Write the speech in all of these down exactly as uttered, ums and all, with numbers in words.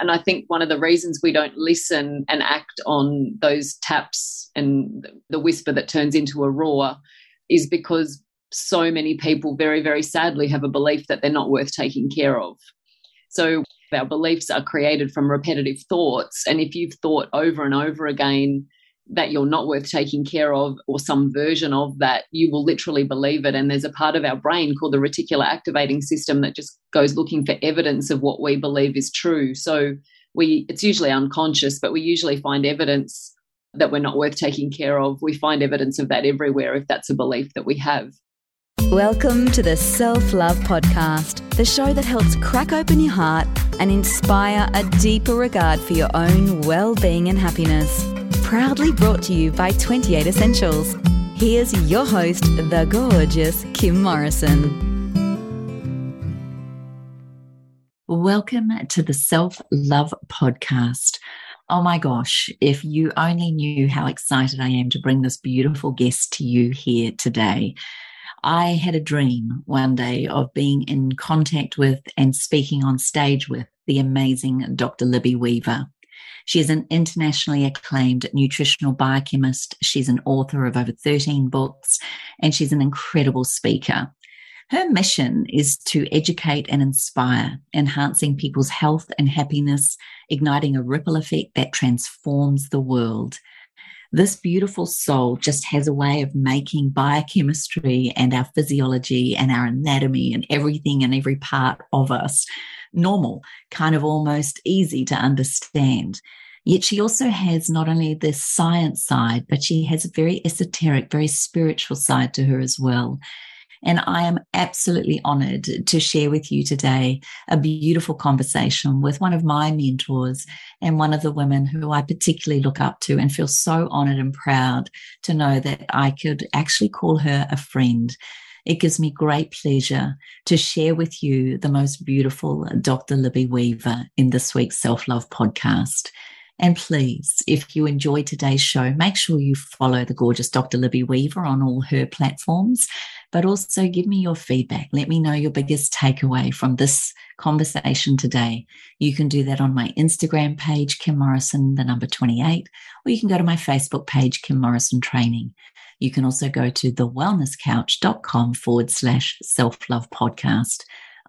And I think one of the reasons we don't listen and act on those taps and the whisper that turns into a roar is because so many people very, very sadly have a belief that they're not worth taking care of. So our beliefs are created from repetitive thoughts. And if you've thought over and over again that you're not worth taking care of, or some version of that, you will literally believe it. And there's a part of our brain called the reticular activating system that just goes looking for evidence of what we believe is true. So we it's usually unconscious, but we usually find evidence that we're not worth taking care of. We find evidence of that everywhere if that's a belief that we have. Welcome to the Self Love Podcast, the show that helps crack open your heart and inspire a deeper regard for your own well-being and happiness. Proudly brought to you by twenty-eight Essentials. Here's your host, the gorgeous Kim Morrison. Welcome to the Self Love Podcast. Oh my gosh, if you only knew how excited I am to bring this beautiful guest to you here today. I had a dream one day of being in contact with and speaking on stage with the amazing Doctor Libby Weaver. She is an internationally acclaimed nutritional biochemist. She's an author of over thirteen books, and she's an incredible speaker. Her mission is to educate and inspire, enhancing people's health and happiness, igniting a ripple effect that transforms the world. This beautiful soul just has a way of making biochemistry and our physiology and our anatomy and everything and every part of us normal, kind of almost easy to understand. Yet she also has not only the science side, but she has a very esoteric, very spiritual side to her as well. And I am absolutely honored to share with you today a beautiful conversation with one of my mentors and one of the women who I particularly look up to and feel so honored and proud to know that I could actually call her a friend. It gives me great pleasure to share with you the most beautiful Doctor Libby Weaver in this week's Self Love Podcast. And please, if you enjoyed today's show, make sure you follow the gorgeous Doctor Libby Weaver on all her platforms, but also give me your feedback. Let me know your biggest takeaway from this conversation today. You can do that on my Instagram page, Kim Morrison, the number twenty-eight, or you can go to my Facebook page, Kim Morrison Training. You can also go to thewellnesscouch.com forward slash self-love podcast.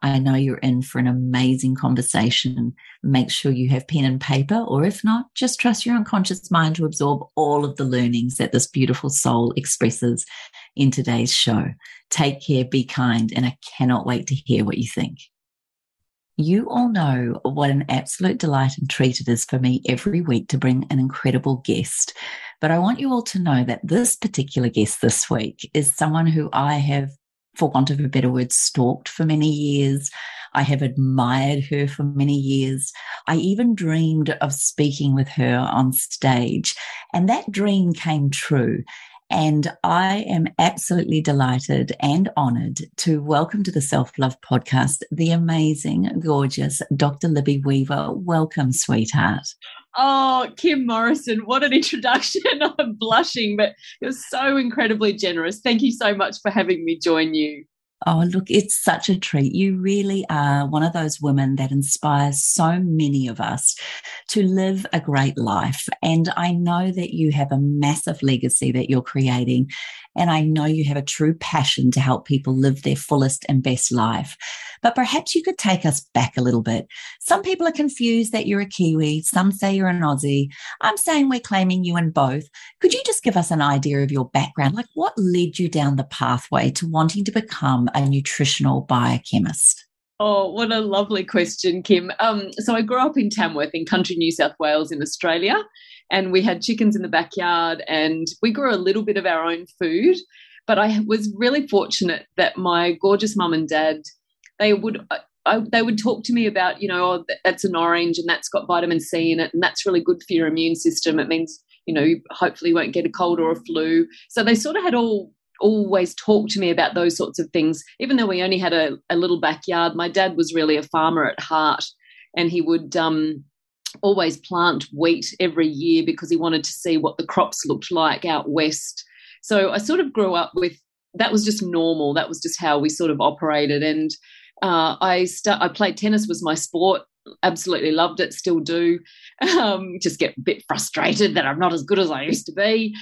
I know you're in for an amazing conversation. Make sure you have pen and paper, or if not, just trust your unconscious mind to absorb all of the learnings that this beautiful soul expresses in today's show. Take care, be kind, and I cannot wait to hear what you think. You all know what an absolute delight and treat it is for me every week to bring an incredible guest. But I want you all to know that this particular guest this week is someone who I have, for want of a better word, stalked for many years. I have admired her for many years. I even dreamed of speaking with her on stage, and that dream came true. And I am absolutely delighted and honored to welcome to the Self Love Podcast the amazing, gorgeous Doctor Libby Weaver. Welcome, sweetheart. Oh, Kim Morrison, what an introduction. I'm blushing, but you're so incredibly generous. Thank you so much for having me join you. Oh, look, it's such a treat. You really are one of those women that inspires so many of us to live a great life. And I know that you have a massive legacy that you're creating. And I know you have a true passion to help people live their fullest and best life. But perhaps you could take us back a little bit. Some people are confused that you're a Kiwi. Some say you're an Aussie. I'm saying we're claiming you in both. Could you just give us an idea of your background? Like, what led you down the pathway to wanting to become a nutritional biochemist? Oh, what a lovely question, Kim. Um, so I grew up in Tamworth in country New South Wales in Australia, and we had chickens in the backyard and we grew a little bit of our own food. But I was really fortunate that my gorgeous mum and dad, they would I, they would talk to me about, you know, oh, that's an orange and that's got vitamin C in it and that's really good for your immune system. It means, you know, you hopefully won't get a cold or a flu. So they sort of had all always talked to me about those sorts of things. Even though we only had a, a little backyard, my dad was really a farmer at heart, and he would um, always plant wheat every year because he wanted to see what the crops looked like out west. So I sort of grew up with, that was just normal. That was just how we sort of operated. And Uh, I st- I played tennis was my sport absolutely loved it, still do. Um, just get a bit frustrated that I'm not as good as I used to be.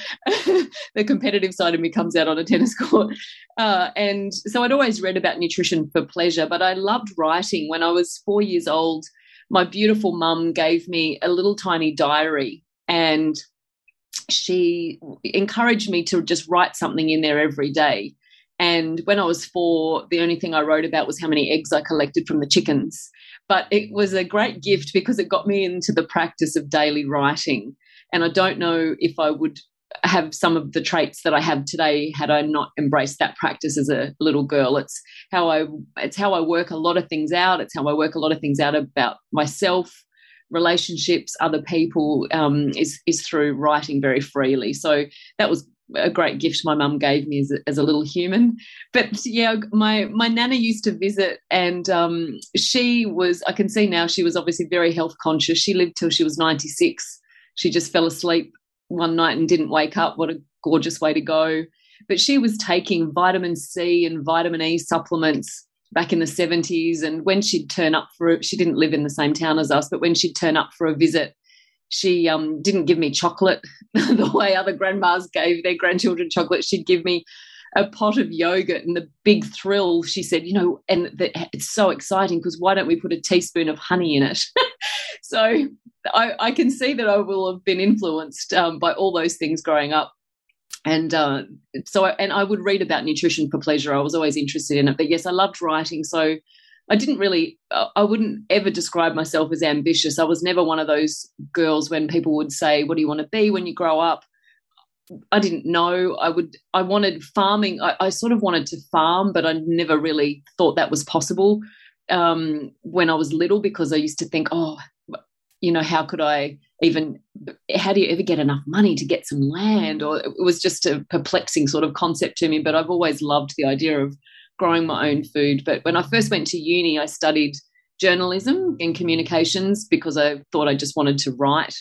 The competitive side of me comes out on a tennis court. Uh, and so I'd always read about nutrition for pleasure, but I loved writing. When I was four years old, my beautiful mum gave me a little tiny diary, and she encouraged me to just write something in there every day. And when I was four, the only thing I wrote about was how many eggs I collected from the chickens. But it was a great gift because it got me into the practice of daily writing. And I don't know if I would have some of the traits that I have today had I not embraced that practice as a little girl. It's how I it's how I work a lot of things out. It's how I work a lot of things out about myself, relationships, other people, um, is is through writing very freely. So that was a great gift my mum gave me as a, as a little human. But yeah, my my nana used to visit, and um, she was, I can see now, she was obviously very health conscious. She lived till she was ninety-six. She just fell asleep one night and didn't wake up. What a gorgeous way to go. But she was taking vitamin C and vitamin E supplements back in the seventies, and when she'd turn up for it, she didn't live in the same town as us, but when she'd turn up for a visit, she um, didn't give me chocolate the way other grandmas gave their grandchildren chocolate. She'd give me a pot of yogurt, and the big thrill, she said, you know, and the, it's so exciting because why don't we put a teaspoon of honey in it? So I, I can see that I will have been influenced um, by all those things growing up. And uh, so, I, and I would read about nutrition for pleasure. I was always interested in it. But yes, I loved writing. So I didn't really, I wouldn't ever describe myself as ambitious. I was never one of those girls when people would say, what do you want to be when you grow up? I didn't know. I would, I wanted farming. I, I sort of wanted to farm, but I never really thought that was possible um, when I was little, because I used to think, oh, you know, how could I even, how do you ever get enough money to get some land? Or it was just a perplexing sort of concept to me, but I've always loved the idea of growing my own food. But when I first went to uni, I studied journalism and communications because I thought I just wanted to write.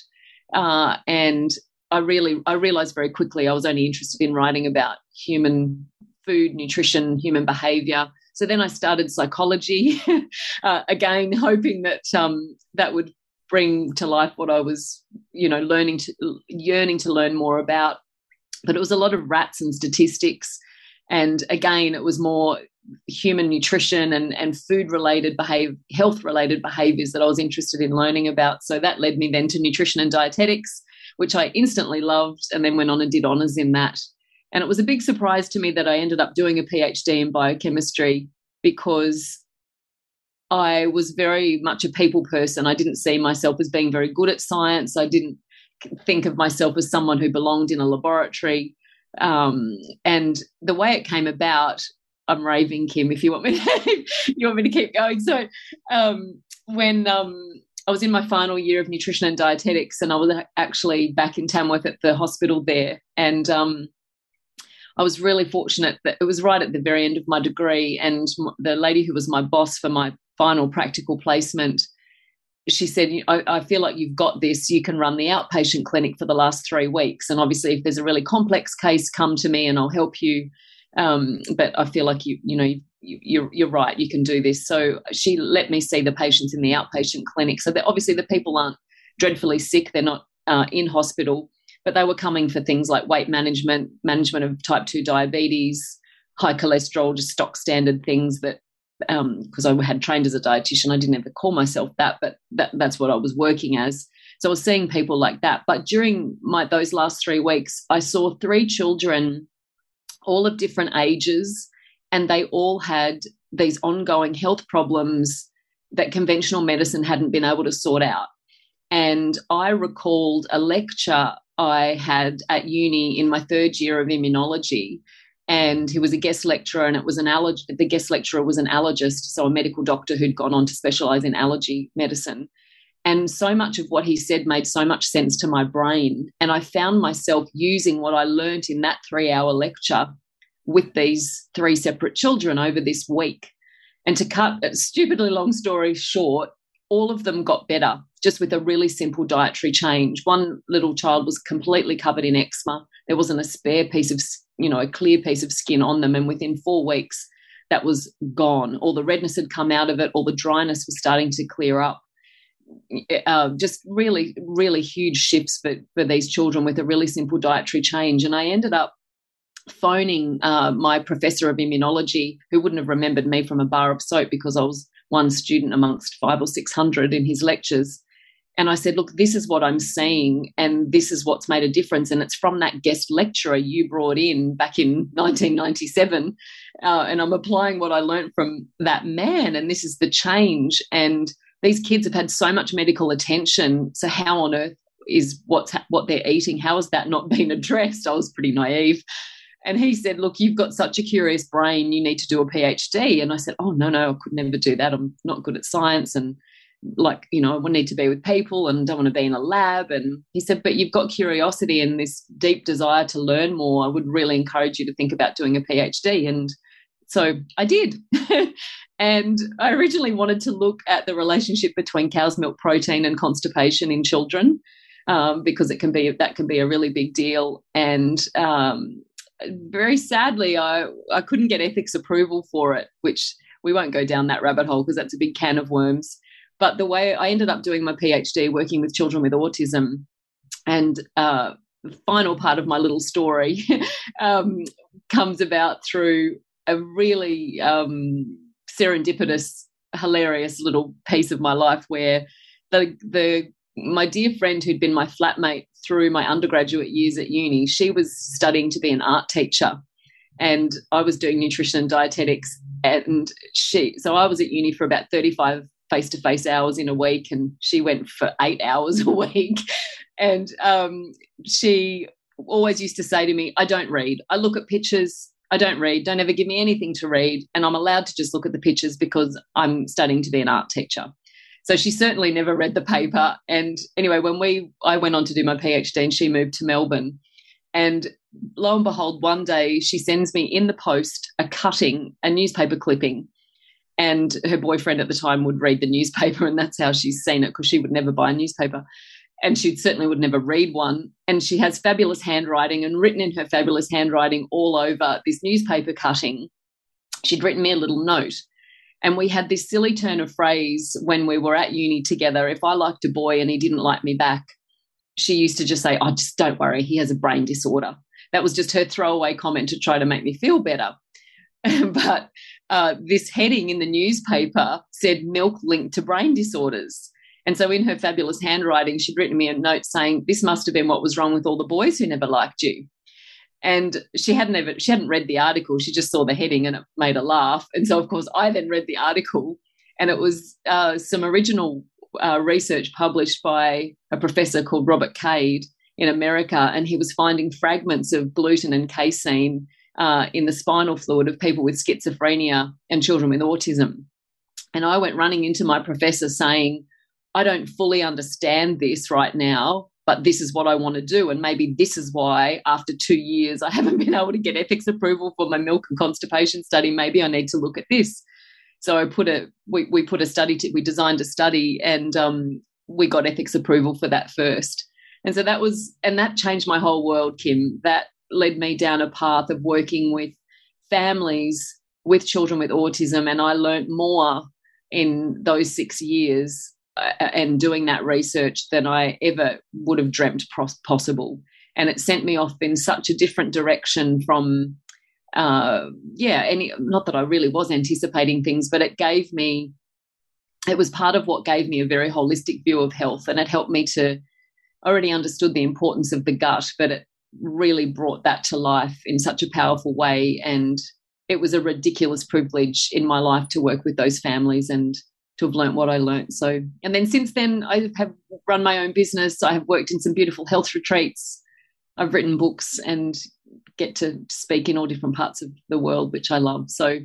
Uh, and I really, I realised very quickly I was only interested in writing about human food, nutrition, human behaviour. So then I started psychology, uh, again, hoping that um, that would bring to life what I was, you know, learning to, yearning to learn more about. But it was a lot of rats and statistics, and again, it was more human nutrition and and food related behave, health related behaviours that I was interested in learning about. So that led me then to nutrition and dietetics, which I instantly loved, and then went on and did honours in that. And it was a big surprise to me that I ended up doing a PhD in biochemistry, because I was very much a people person. I didn't see myself as being very good at science. I didn't think of myself as someone who belonged in a laboratory. Um, and the way it came about, I'm raving, Kim, if you want me to, you want me to keep going. So um, when um, I was in my final year of nutrition and dietetics, and I was actually back in Tamworth at the hospital there, and um, I was really fortunate that it was right at the very end of my degree, and the lady who was my boss for my final practical placement, she said, I, I feel like you've got this. You can run the outpatient clinic for the last three weeks. And obviously, if there's a really complex case, come to me and I'll help you. Um, but I feel like, you you know, you, you're, you're right, you can do this. So she let me see the patients in the outpatient clinic. So that obviously the people aren't dreadfully sick. They're not uh, in hospital, but they were coming for things like weight management, management of type two diabetes, high cholesterol, just stock standard things that, because um, I had trained as a dietitian, I didn't ever call myself that, but that, that's what I was working as. So I was seeing people like that. But during my those last three weeks, I saw three children, all of different ages, and they all had these ongoing health problems that conventional medicine hadn't been able to sort out. And I recalled a lecture I had at uni in my third year of immunology. And he was a guest lecturer, and it was an allerg- the guest lecturer was an allergist, so a medical doctor who'd gone on to specialise in allergy medicine. And so much of what he said made so much sense to my brain. And I found myself using what I learnt in that three-hour lecture with these three separate children over this week. And to cut a stupidly long story short, all of them got better just with a really simple dietary change. One little child was completely covered in eczema. There wasn't a spare piece of you know, a clear piece of skin on them. And within four weeks, that was gone. All the redness had come out of it. All the dryness was starting to clear up. uh, just really, really huge shifts for, for these children with a really simple dietary change. And I ended up phoning uh, my professor of immunology, who wouldn't have remembered me from a bar of soap because I was one student amongst five or six hundred in his lectures. And I said, look, this is what I'm seeing and this is what's made a difference. And it's from that guest lecturer you brought in back in nineteen ninety-seven. Uh, and I'm applying what I learned from that man. And this is the change. And these kids have had so much medical attention. So how on earth is what's ha- what they're eating? How has that not been addressed? I was pretty naive. And he said, look, you've got such a curious brain. You need to do a P H D. And I said, oh, no, no, I could never do that. I'm not good at science. And like, you know, I need to be with people and don't want to be in a lab. And he said, but you've got curiosity and this deep desire to learn more. I would really encourage you to think about doing a P H D. And so I did. And I originally wanted to look at the relationship between cow's milk protein and constipation in children, um, because it can be, that can be a really big deal. And um, very sadly, I, I couldn't get ethics approval for it, which we won't go down that rabbit hole because that's a big can of worms. But the way I ended up doing my P H D, working with children with autism, and uh, the final part of my little story um, comes about through a really um, serendipitous, hilarious little piece of my life where the the my dear friend who'd been my flatmate through my undergraduate years at uni, she was studying to be an art teacher. And I was doing nutrition and dietetics. And she, so I was at uni for about thirty-five face-to-face hours in a week, and she went for eight hours a week. And um, she always used to say to me, I don't read. I look at pictures. I don't read. Don't ever give me anything to read. And I'm allowed to just look at the pictures because I'm studying to be an art teacher. So she certainly never read the paper. And anyway, when we, I went on to do my P H D and she moved to Melbourne. And lo and behold, one day she sends me in the post a cutting, a newspaper clipping. And her boyfriend at the time would read the newspaper, and that's how she's seen it, because she would never buy a newspaper and she certainly would never read one. And she has fabulous handwriting, and written in her fabulous handwriting all over this newspaper cutting, she'd written me a little note. And we had this silly turn of phrase when we were at uni together. If I liked a boy and he didn't like me back, she used to just say, oh, just don't worry, he has a brain disorder. That was just her throwaway comment to try to make me feel better. But uh, this heading in the newspaper said milk linked to brain disorders. And so in her fabulous handwriting, she'd written me a note saying, this must have been what was wrong with all the boys who never liked you. And she hadn't ever, she hadn't read the article. She just saw the heading and it made her laugh. And so, of course, I then read the article, and it was uh, some original uh, research published by a professor called Robert Cade in America, and he was finding fragments of gluten and casein Uh, in the spinal fluid of people with schizophrenia and children with autism. And I went running into my professor saying, I don't fully understand this right now, but this is what I want to do. And maybe this is why after two years I haven't been able to get ethics approval for my milk and constipation study. Maybe I need to look at this. So I put a, we, we put a study, to, we designed a study, and um, we got ethics approval for that first. And so that was, and that changed my whole world, Kim. That led me down a path of working with families with children with autism, and I learnt more in those six years uh, and doing that research than I ever would have dreamt possible. And it sent me off in such a different direction from, uh, yeah, any, not that I really was anticipating things, but it gave me, it was part of what gave me a very holistic view of health, and it helped me to, I already understood the importance of the gut, but it really brought that to life in such a powerful way. And it was a ridiculous privilege in my life to work with those families and to have learnt what I learnt. So, and then since then I have run my own business. I have worked in some beautiful health retreats. I've written books and get to speak in all different parts of the world, which I love. So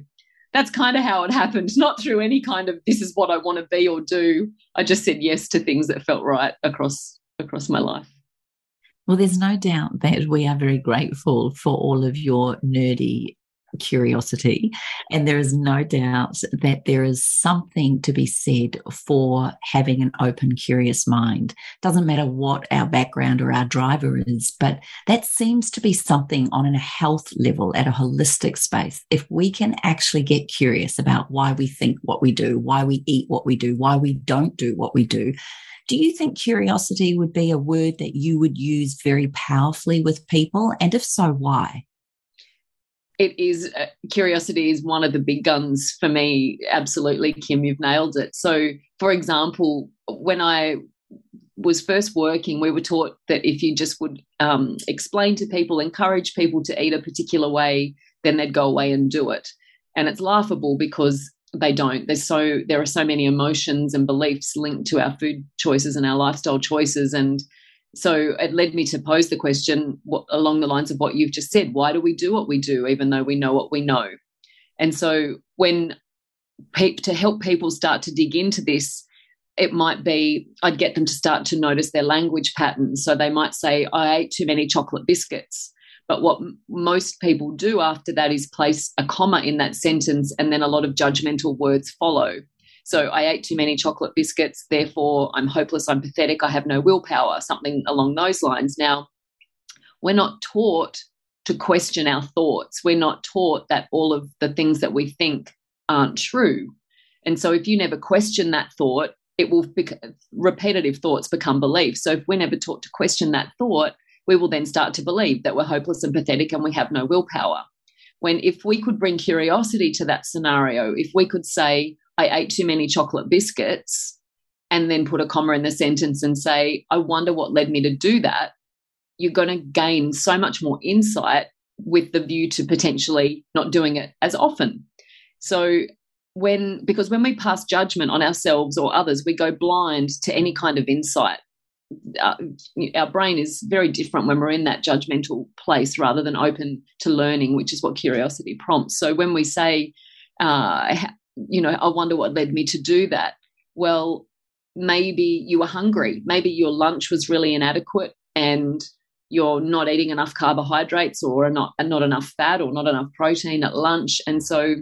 that's kind of how it happened, not through any kind of this is what I want to be or do. I just said yes to things that felt right across across my life. Well, there's no doubt that we are very grateful for all of your nerdy curiosity. And there is no doubt that there is something to be said for having an open, curious mind. Doesn't matter what our background or our driver is, but that seems to be something on a health level, at a holistic space. If we can actually get curious about why we think what we do, why we eat what we do, why we don't do what we do, do you think curiosity would be a word that you would use very powerfully with people? And if so, why? It is uh, curiosity is one of the big guns for me. Absolutely, Kim, you've nailed it. So, for example, when I was first working, we were taught that if you just would um, explain to people, encourage people to eat a particular way, then they'd go away and do it. And it's laughable because they don't. There's so there are so many emotions and beliefs linked to our food choices and our lifestyle choices. And so it led me to pose the question what, along the lines of what you've just said, why do we do what we do, even though we know what we know? And so when pe- to help people start to dig into this, it might be I'd get them to start to notice their language patterns. So they might say, I ate too many chocolate biscuits. But what m- most people do after that is place a comma in that sentence, and then a lot of judgmental words follow. So I ate too many chocolate biscuits, therefore I'm hopeless, I'm pathetic, I have no willpower, something along those lines. Now, we're not taught to question our thoughts. We're not taught that all of the things that we think aren't true. And so if you never question that thought, it will bec- repetitive thoughts become beliefs. So if we're never taught to question that thought, we will then start to believe that we're hopeless and pathetic and we have no willpower. When if we could bring curiosity to that scenario, if we could say, I ate too many chocolate biscuits, and then put a comma in the sentence and say, I wonder what led me to do that, you're going to gain so much more insight with the view to potentially not doing it as often. So when, because when we pass judgment on ourselves or others, we go blind to any kind of insight. Uh, our brain is very different when we're in that judgmental place rather than open to learning, which is what curiosity prompts. So when we say, uh, you know, I wonder what led me to do that. Well, maybe you were hungry. Maybe your lunch was really inadequate and you're not eating enough carbohydrates or not, not enough fat or not enough protein at lunch. And so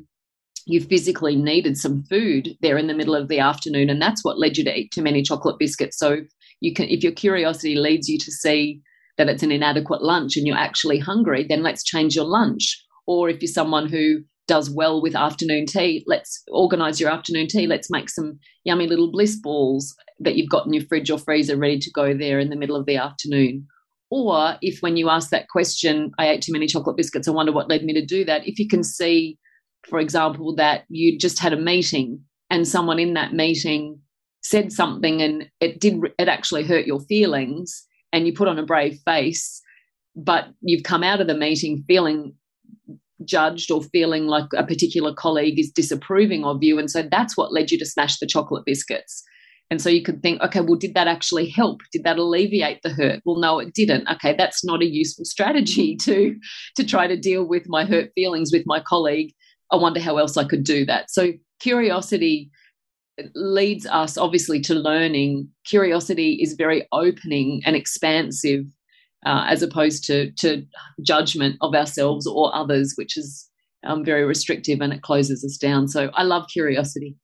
you physically needed some food there in the middle of the afternoon, and that's what led you to eat too many chocolate biscuits. So you can, if your curiosity leads you to see that it's an inadequate lunch and you're actually hungry, then let's change your lunch. Or if you're someone who does well with afternoon tea, let's organise your afternoon tea. Let's make some yummy little bliss balls that you've got in your fridge or freezer ready to go there in the middle of the afternoon. Or if when you ask that question, I ate too many chocolate biscuits, I wonder what led me to do that, if you can see, for example, that you just had a meeting and someone in that meeting said something and it did it actually hurt your feelings and you put on a brave face, but you've come out of the meeting feeling judged or feeling like a particular colleague is disapproving of you, and so that's what led you to smash the chocolate biscuits. And so you could think, okay, well, did that actually help? Did that alleviate the hurt? Well, no, it didn't. Okay, that's not a useful strategy to to try to deal with my hurt feelings with my colleague. I wonder how else I could do that. So curiosity leads us obviously to learning. Curiosity is very opening and expansive, Uh, as opposed to to judgment of ourselves or others, which is um, very restrictive and it closes us down. So I love curiosity.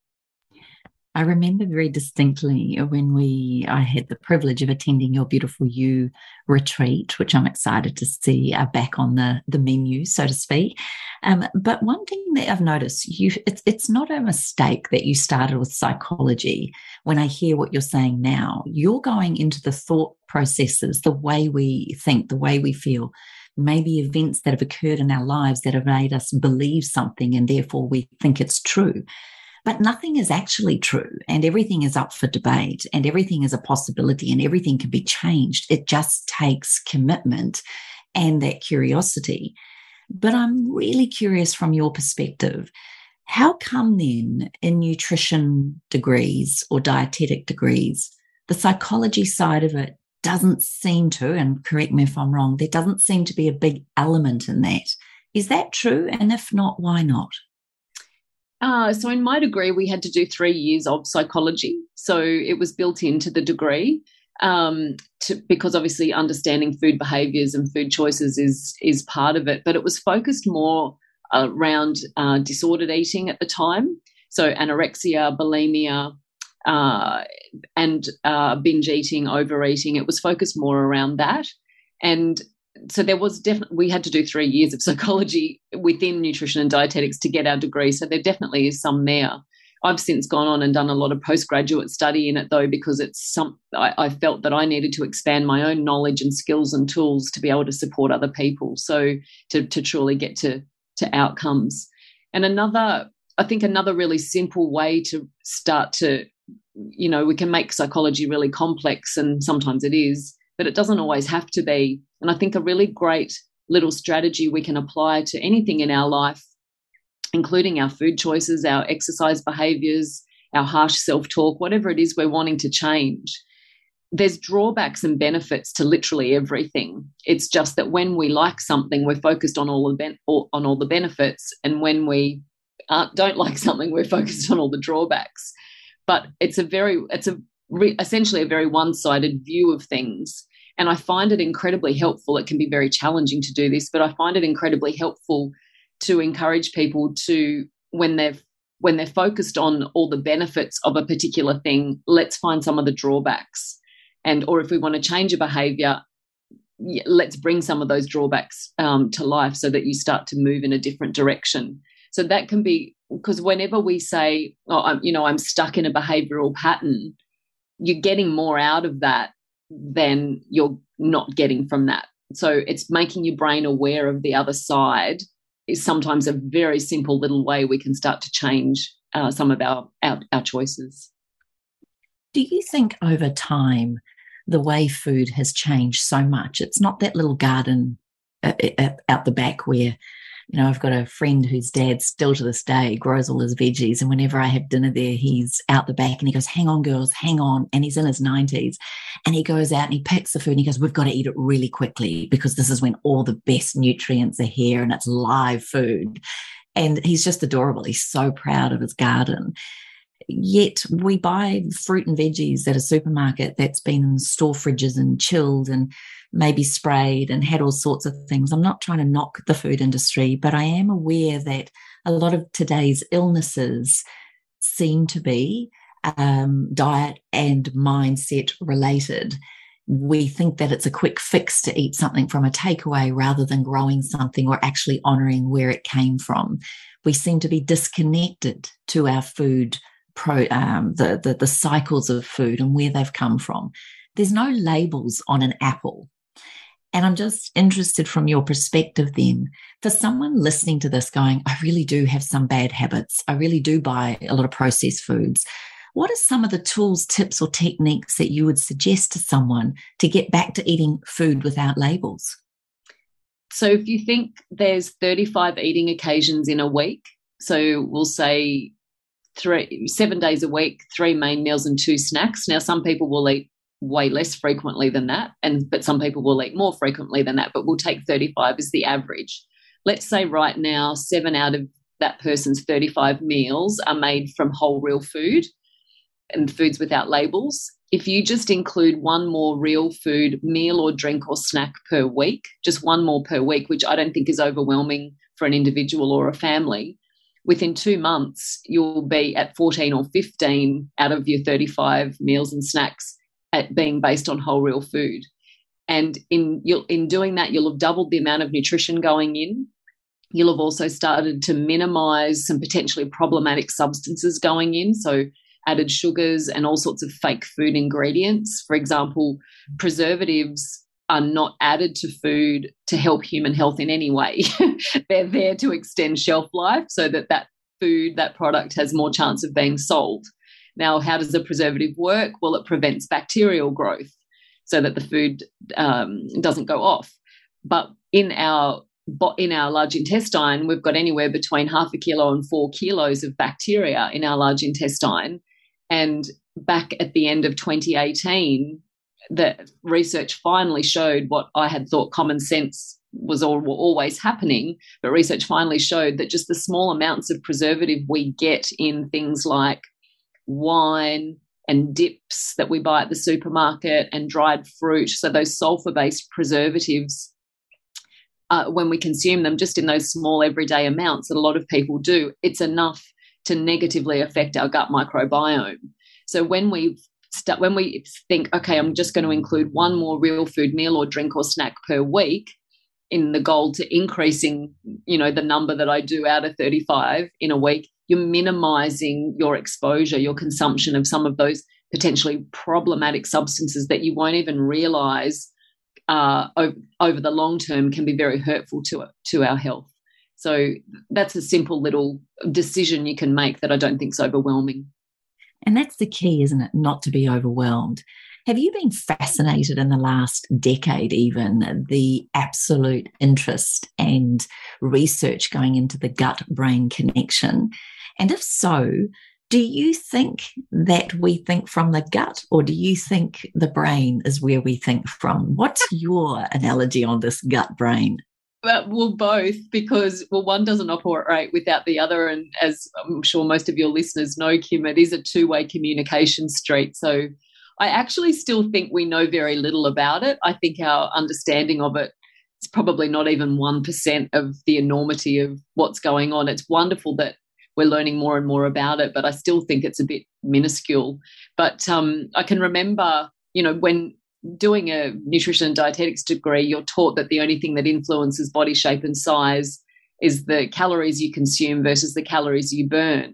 I remember very distinctly when we I had the privilege of attending your Beautiful You retreat, which I'm excited to see are back on the, the menu, so to speak. Um, but one thing that I've noticed, you it's, it's not a mistake that you started with psychology. When I hear what you're saying now, you're going into the thought processes, the way we think, the way we feel, maybe events that have occurred in our lives that have made us believe something and therefore we think it's true. But nothing is actually true, and everything is up for debate, and everything is a possibility, and everything can be changed. It just takes commitment and that curiosity. But I'm really curious from your perspective, how come then in nutrition degrees or dietetic degrees, the psychology side of it doesn't seem to, and correct me if I'm wrong, there doesn't seem to be a big element in that. Is that true? And if not, why not? Uh, so in my degree, we had to do three years of psychology. So it was built into the degree um, to, because obviously understanding food behaviours and food choices is is part of it. But it was focused more around uh, disordered eating at the time, so anorexia, bulimia, uh, and uh, binge eating, overeating. It was focused more around that. And so there was definitely, we had to do three years of psychology within nutrition and dietetics to get our degree, so there definitely is some there. I've since gone on and done a lot of postgraduate study in it, though, because it's some, I, I felt that I needed to expand my own knowledge and skills and tools to be able to support other people, so to, to truly get to, to outcomes. And another, I think another really simple way to start to, you know, we can make psychology really complex, and sometimes it is, but it doesn't always have to be. And I think a really great little strategy we can apply to anything in our life, including our food choices, our exercise behaviours, our harsh self-talk, whatever it is we're wanting to change. There's drawbacks and benefits to literally everything. It's just that when we like something, we're focused on all the ben- on all the benefits, and when we aren't, don't like something, we're focused on all the drawbacks. But it's a very, it's a re- essentially a very one-sided view of things, and I find it incredibly helpful. It can be very challenging to do this, but I find it incredibly helpful to encourage people to, when they're when they're focused on all the benefits of a particular thing, let's find some of the drawbacks. And or if we want to change a behaviour, let's bring some of those drawbacks um, to life so that you start to move in a different direction. So that can be, because whenever we say, oh, I'm, you know, I'm stuck in a behavioural pattern, you're getting more out of that than you're not getting from that. So it's making your brain aware of the other side is sometimes a very simple little way we can start to change uh, some of our, our our choices. Do you think over time the way food has changed so much? It's not that little garden uh, uh, out the back where, you know, I've got a friend whose dad still to this day grows all his veggies, and whenever I have dinner there, he's out the back and he goes, hang on, girls, hang on. And he's in his nineties and he goes out and he picks the food and he goes, we've got to eat it really quickly because this is when all the best nutrients are here and it's live food. And he's just adorable. He's so proud of his garden. Yet we buy fruit and veggies at a supermarket that's been in store fridges and chilled and maybe sprayed and had all sorts of things. I'm not trying to knock the food industry, but I am aware that a lot of today's illnesses seem to be um, diet and mindset related. We think that it's a quick fix to eat something from a takeaway rather than growing something or actually honouring where it came from. We seem to be disconnected to our food Pro, um, the, the the cycles of food and where they've come from. There's no labels on an apple. And I'm just interested from your perspective then, for someone listening to this going, I really do have some bad habits. I really do buy a lot of processed foods. What are some of the tools, tips, or techniques that you would suggest to someone to get back to eating food without labels? So if you think there's thirty-five eating occasions in a week, so we'll say Three, seven days a week, three main meals and two snacks. Now, some people will eat way less frequently than that, and but some people will eat more frequently than that, but we'll take thirty-five as the average. Let's say right now seven out of that person's thirty-five meals are made from whole real food and foods without labels. If you just include one more real food meal or drink or snack per week, just one more per week, which I don't think is overwhelming for an individual or a family, within two months, you'll be at fourteen or fifteen out of your thirty-five meals and snacks at being based on whole real food. And in you'll, in doing that, you'll have doubled the amount of nutrition going in. You'll have also started to minimise some potentially problematic substances going in, so added sugars and all sorts of fake food ingredients. For example, preservatives are not added to food to help human health in any way. They're there to extend shelf life so that that food, that product has more chance of being sold. Now, how does a preservative work? Well, it prevents bacterial growth so that the food um, doesn't go off. But in our in our large intestine, we've got anywhere between half a kilo and four kilos of bacteria in our large intestine. And back at the end of twenty eighteen, the research finally showed what I had thought common sense was all, always happening, but research finally showed that just the small amounts of preservative we get in things like wine and dips that we buy at the supermarket and dried fruit, so those sulfur-based preservatives uh, when we consume them just in those small everyday amounts that a lot of people do, it's enough to negatively affect our gut microbiome. So when we st- when we think, okay, I'm just going to include one more real food meal or drink or snack per week in the goal to increasing, you know, the number that I do out of thirty-five in a week, you're minimizing your exposure, your consumption of some of those potentially problematic substances that you won't even realize uh, over, over the long term can be very hurtful to to our health. So that's a simple little decision you can make that I don't think is overwhelming. And that's the key, isn't it? Not to be overwhelmed. Have you been fascinated in the last decade even, the absolute interest and research going into the gut-brain connection? And if so, do you think that we think from the gut, or do you think the brain is where we think from? What's your analogy on this gut-brain? Well, both, because, well, one doesn't operate without the other. And as I'm sure most of your listeners know, Kim, it is a two-way communication street. So I actually still think we know very little about it. I think our understanding of it is probably not even one percent of the enormity of what's going on. It's wonderful that we're learning more and more about it, but I still think it's a bit minuscule. But um, I can remember, you know, when doing a nutrition and dietetics degree, you're taught that the only thing that influences body shape and size is the calories you consume versus the calories you burn.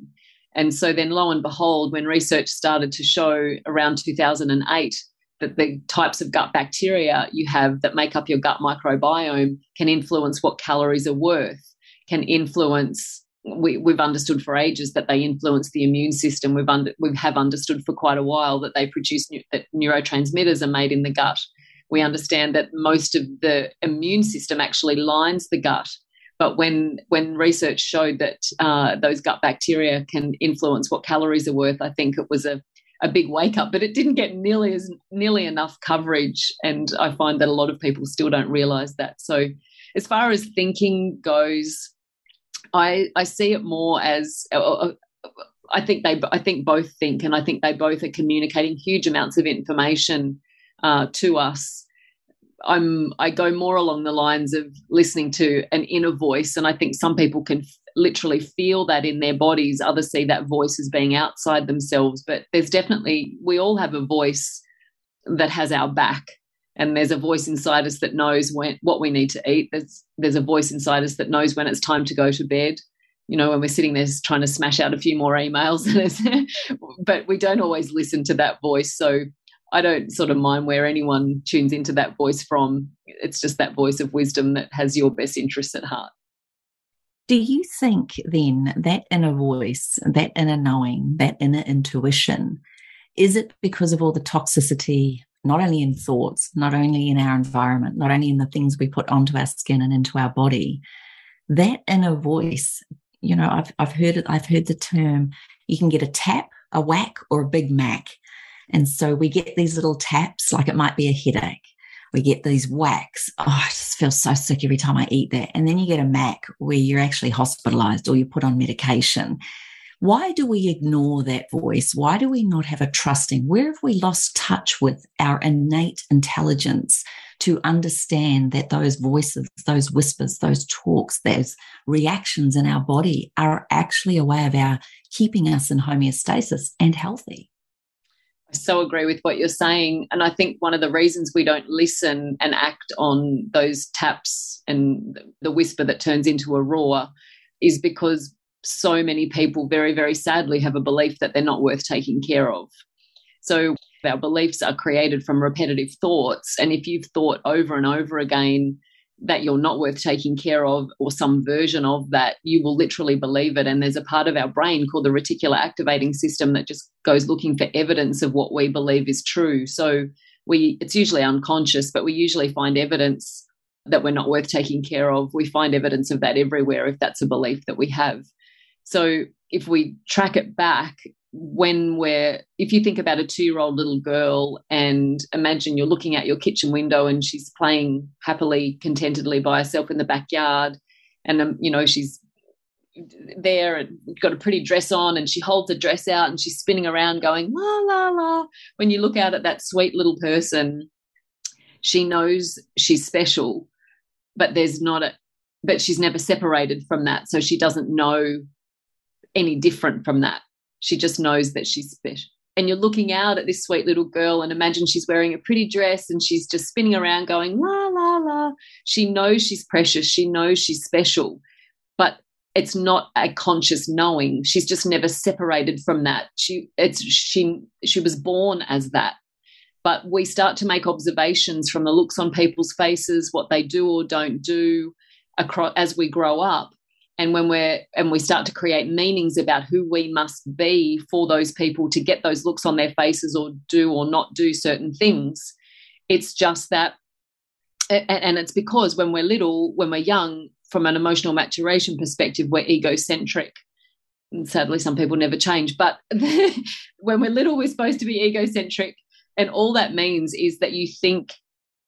And so then lo and behold, when research started to show around two thousand eight that the types of gut bacteria you have that make up your gut microbiome can influence what calories are worth, can influence, we, we've understood for ages that they influence the immune system. We've under, we have understood for quite a while that they produce, that neurotransmitters are made in the gut. We understand that most of the immune system actually lines the gut. But when when research showed that uh, those gut bacteria can influence what calories are worth, I think it was a, a big wake up. But it didn't get nearly as nearly enough coverage, and I find that a lot of people still don't realise that. So, as far as thinking goes, I I see it more as uh, I think they I think both think, and I think they both are communicating huge amounts of information uh, to us. I'm, I go more along the lines of listening to an inner voice, and I think some people can f- literally feel that in their bodies. Others see that voice as being outside themselves, but there's definitely, we all have a voice that has our back, and there's a voice inside us that knows when, what we need to eat. There's, there's a voice inside us that knows when it's time to go to bed, you know, when we're sitting there trying to smash out a few more emails, but we don't always listen to that voice. So I don't sort of mind where anyone tunes into that voice from. It's just that voice of wisdom that has your best interests at heart. Do you think then that inner voice, that inner knowing, that inner intuition, is it because of all the toxicity, not only in thoughts, not only in our environment, not only in the things we put onto our skin and into our body, that inner voice, you know, I've, I've heard it, I've heard the term, you can get a tap, a whack, or a Big Mac. And so we get these little taps, like it might be a headache. We get these whacks. Oh, I just feel so sick every time I eat that. And then you get a Mac where you're actually hospitalized or you're put on medication. Why do we ignore that voice? Why do we not have a trusting? Where have we lost touch with our innate intelligence to understand that those voices, those whispers, those talks, those reactions in our body are actually a way of our keeping us in homeostasis and healthy? I so agree with what you're saying, and I think one of the reasons we don't listen and act on those taps and the whisper that turns into a roar is because so many people very, very sadly have a belief that they're not worth taking care of. So our beliefs are created from repetitive thoughts, and if you've thought over and over again that you're not worth taking care of or some version of that, you will literally believe it. And there's a part of our brain called the reticular activating system that just goes looking for evidence of what we believe is true. So we it's usually unconscious, but we usually find evidence that we're not worth taking care of. We find evidence of that everywhere if that's a belief that we have. So if we track it back, when we're, if you think about a two-year-old little girl and imagine you're looking out your kitchen window and she's playing happily, contentedly by herself in the backyard, and um, you know, she's there and got a pretty dress on, and she holds a dress out and she's spinning around going la la la. When you look out at that sweet little person, she knows she's special, but there's not a, but she's never separated from that. So she doesn't know any different from that. She just knows that she's special. And you're looking out at this sweet little girl and imagine she's wearing a pretty dress and she's just spinning around going, la, la, la. She knows she's precious. She knows she's special, but it's not a conscious knowing. She's just never separated from that. She, it's, she, she was born as that. But we start to make observations from the looks on people's faces, what they do or don't do across, as we grow up. And when we're and we start to create meanings about who we must be for those people to get those looks on their faces or do or not do certain things, it's just that, and it's because when we're little, when we're young, from an emotional maturation perspective, we're egocentric. And sadly, some people never change. But when we're little, we're supposed to be egocentric. And all that means is that you think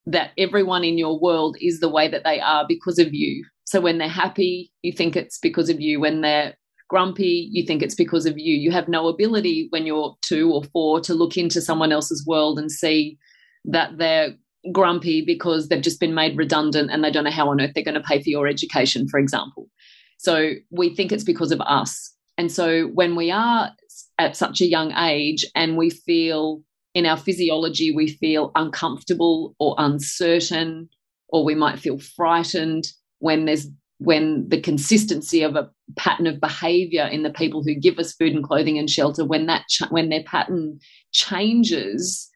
that everyone in your world is the way that they are because of you. So when they're happy, you think it's because of you. When they're grumpy, you think it's because of you. You have no ability when you're two or four to look into someone else's world and see that they're grumpy because they've just been made redundant and they don't know how on earth they're going to pay for your education, for example. So we think it's because of us. And so when we are at such a young age and we feel in our physiology, we feel uncomfortable or uncertain, or we might feel frightened, when there's when the consistency of a pattern of behaviour in the people who give us food and clothing and shelter, when that ch- when their pattern changes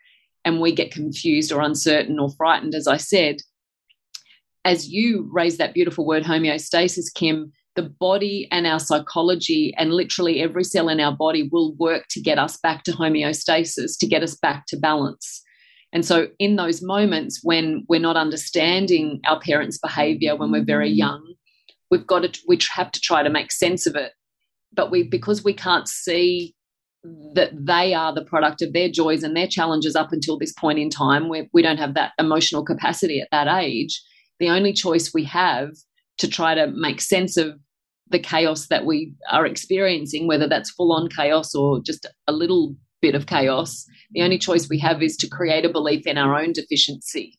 and we get confused or uncertain or frightened, as I said, as you raise that beautiful word homeostasis, Kim, the body and our psychology and literally every cell in our body will work to get us back to homeostasis, to get us back to balance. And so in those moments when we're not understanding our parents' behaviour when we're very young, we've got to, we have to try to make sense of it. But we because we can't see that they are the product of their joys and their challenges up until this point in time, we, we don't have that emotional capacity at that age. The only choice we have to try to make sense of the chaos that we are experiencing, whether that's full-on chaos or just a little bit of chaos, the only choice we have is to create a belief in our own deficiency.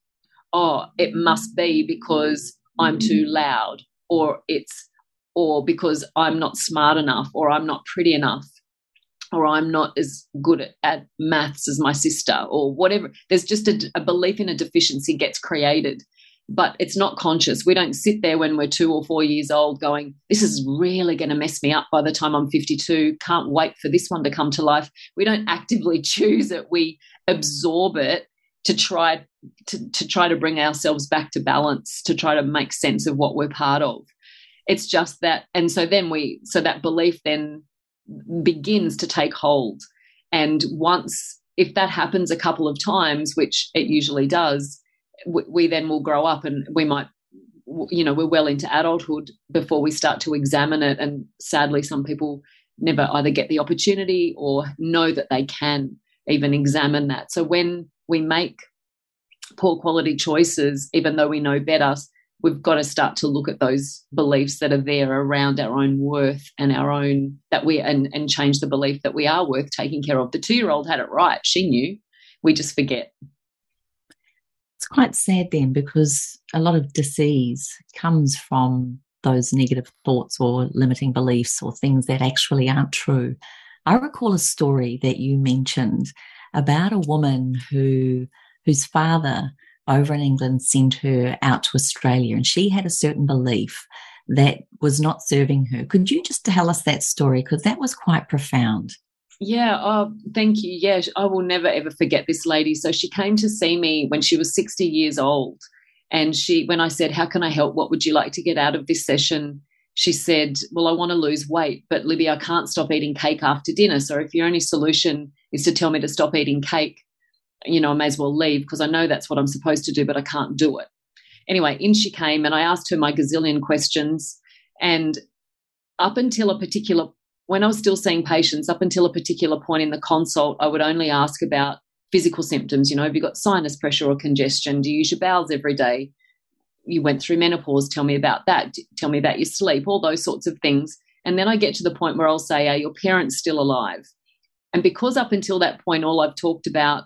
Oh, it must be because I'm too loud, or it's, or because I'm not smart enough, or I'm not pretty enough, or I'm not as good at, at maths as my sister, or whatever. There's just a, a belief in a deficiency gets created, but it's not conscious. We don't sit there when we're two or four years old going, this is really going to mess me up by the time I'm fifty-two. Can't wait for this one to come to life. We don't actively choose it. We absorb it to try to, to try to bring ourselves back to balance, to try to make sense of what we're part of. It's just that. And so then we, so that belief then begins to take hold. And once, if that happens a couple of times, which it usually does, we then will grow up and we might, you know, we're well into adulthood before we start to examine it. And sadly, some people never either get the opportunity or know that they can even examine that. So when we make poor quality choices, even though we know better, we've got to start to look at those beliefs that are there around our own worth and our own, that we, and, and change the belief that we are worth taking care of. The two-year-old had it right. She knew. We just forget. It's quite sad then, because a lot of disease comes from those negative thoughts or limiting beliefs or things that actually aren't true. I recall a story that you mentioned about a woman who whose father over in England sent her out to Australia, and she had a certain belief that was not serving her. Could you just tell us that story? Because that was quite profound. Yeah, oh, thank you. Yeah, I will never, ever forget this lady. So she came to see me when she was sixty years old. And she, when I said, how can I help? What would you like to get out of this session? She said, well, I want to lose weight, but Libby, I can't stop eating cake after dinner. So if your only solution is to tell me to stop eating cake, you know, I may as well leave because I know that's what I'm supposed to do, but I can't do it. Anyway, in she came and I asked her my gazillion questions. And up until a particular When I was still seeing patients, up until a particular point in the consult, I would only ask about physical symptoms. You know, have you got sinus pressure or congestion? Do you use your bowels every day? You went through menopause. Tell me about that. Tell me about your sleep, all those sorts of things. And then I get to the point where I'll say, are your parents still alive? And because up until that point, all I've talked about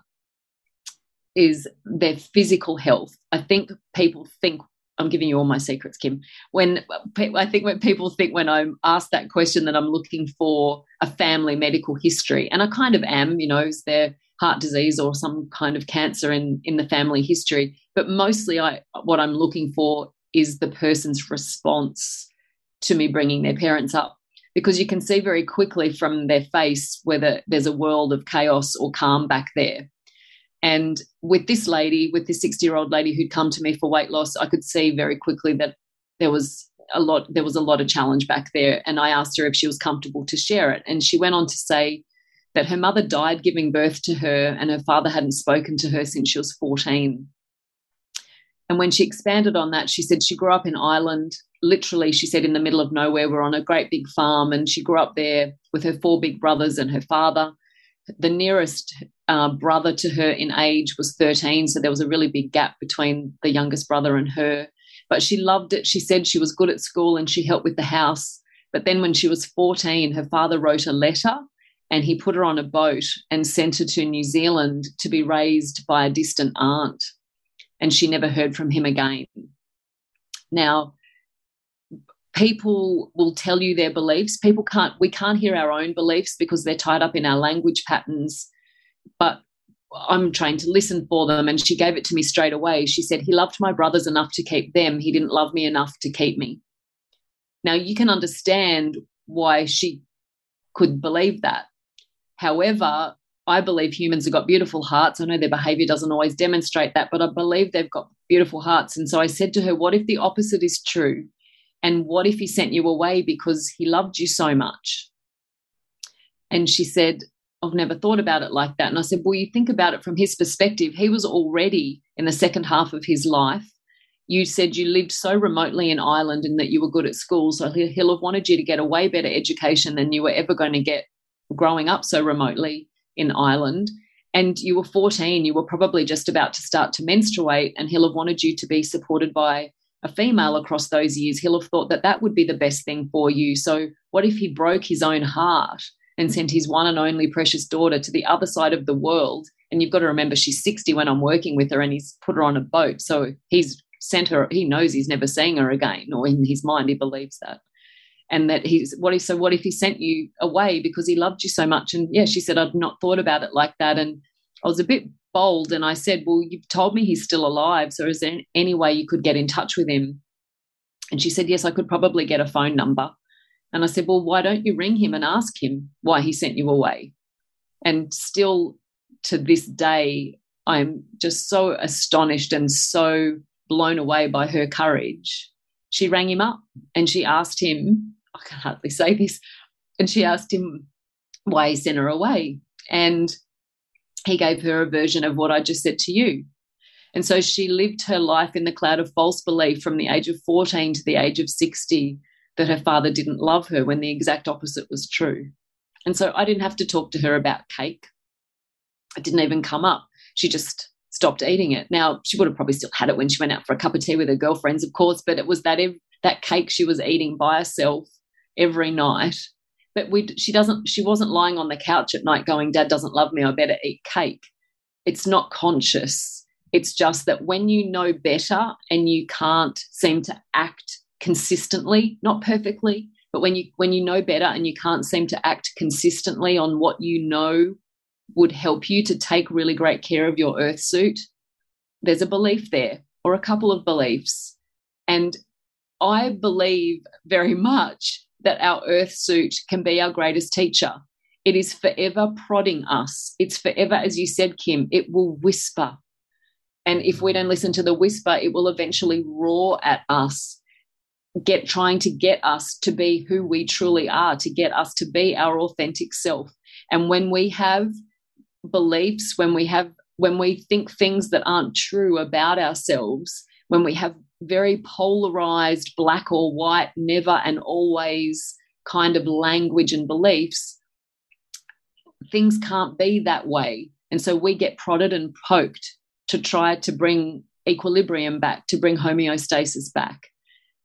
is their physical health. I think people think I'm giving you all my secrets, Kim. When I think when people think when I'm asked that question that I'm looking for a family medical history, and I kind of am, you know, is there heart disease or some kind of cancer in, in the family history? But mostly I what I'm looking for is the person's response to me bringing their parents up, because you can see very quickly from their face whether there's a world of chaos or calm back there. And with this lady, with this sixty-year-old lady who'd come to me for weight loss, I could see very quickly that there was a lot, there was a lot of challenge back there. And I asked her if she was comfortable to share it. And she went on to say that her mother died giving birth to her and her father hadn't spoken to her since she was fourteen. And when she expanded on that, she said she grew up in Ireland, literally, she said, in the middle of nowhere. We're on a great big farm, and she grew up there with her four big brothers and her father. The nearest uh, brother to her in age was thirteen, so there was a really big gap between the youngest brother and her. But she loved it. She said she was good at school and she helped with the house. But then when she was fourteen, her father wrote a letter and he put her on a boat and sent her to New Zealand to be raised by a distant aunt, and she never heard from him again. Now, people will tell you their beliefs. People can't, we can't hear our own beliefs because they're tied up in our language patterns, but I'm trained to listen for them. And she gave it to me straight away. She said, he loved my brothers enough to keep them. He didn't love me enough to keep me. Now you can understand why she could believe that. However, I believe humans have got beautiful hearts. I know their behavior doesn't always demonstrate that, but I believe they've got beautiful hearts. And so I said to her, what if the opposite is true? And what if he sent you away because he loved you so much? And she said, I've never thought about it like that. And I said, well, you think about it from his perspective. He was already in the second half of his life. You said you lived so remotely in Ireland and that you were good at school, so he'll have wanted you to get a way better education than you were ever going to get growing up so remotely in Ireland. And you were fourteen. You were probably just about to start to menstruate, and he'll have wanted you to be supported by a female across those years. He'll have thought that that would be the best thing for you. So what if he broke his own heart and sent his one and only precious daughter to the other side of the world? And you've got to remember, she's sixty when I'm working with her, and he's put her on a boat. So he's sent her, he knows he's never seeing her again, or in his mind he believes that. And that he's, what if, so what if he sent you away because he loved you so much? And yeah, she said, I've not thought about it like that. And I was a bit bold, and I said, well, you've told me he's still alive, so is there any way you could get in touch with him? And she said, yes, I could probably get a phone number. And I said, well, why don't you ring him and ask him why he sent you away? And still to this day, I'm just so astonished and so blown away by her courage. She rang him up and she asked him, I can hardly say this, and she asked him why he sent her away. And he gave her a version of what I just said to you. And so she lived her life in the cloud of false belief from the age of fourteen to the age of sixty that her father didn't love her, when the exact opposite was true. And so I didn't have to talk to her about cake. It didn't even come up. She just stopped eating it. Now, she would have probably still had it when she went out for a cup of tea with her girlfriends, of course, but it was that that cake she was eating by herself every night. But we, she doesn't. She wasn't lying on the couch at night going, Dad doesn't love me, I better eat cake. It's not conscious. It's just that when you know better and you can't seem to act consistently, not perfectly, but when you when you know better and you can't seem to act consistently on what you know would help you to take really great care of your earth suit, there's a belief there, or a couple of beliefs. And I believe very much that our earth suit can be our greatest teacher. It is forever prodding us. It's forever, as you said, Kim, it will whisper. And if we don't listen to the whisper, it will eventually roar at us, get trying to get us to be who we truly are, to get us to be our authentic self. And when we have beliefs, when we have, when we think things that aren't true about ourselves, when we have very polarized, black or white, never and always kind of language and beliefs, things can't be that way. And so we get prodded and poked to try to bring equilibrium back, to bring homeostasis back.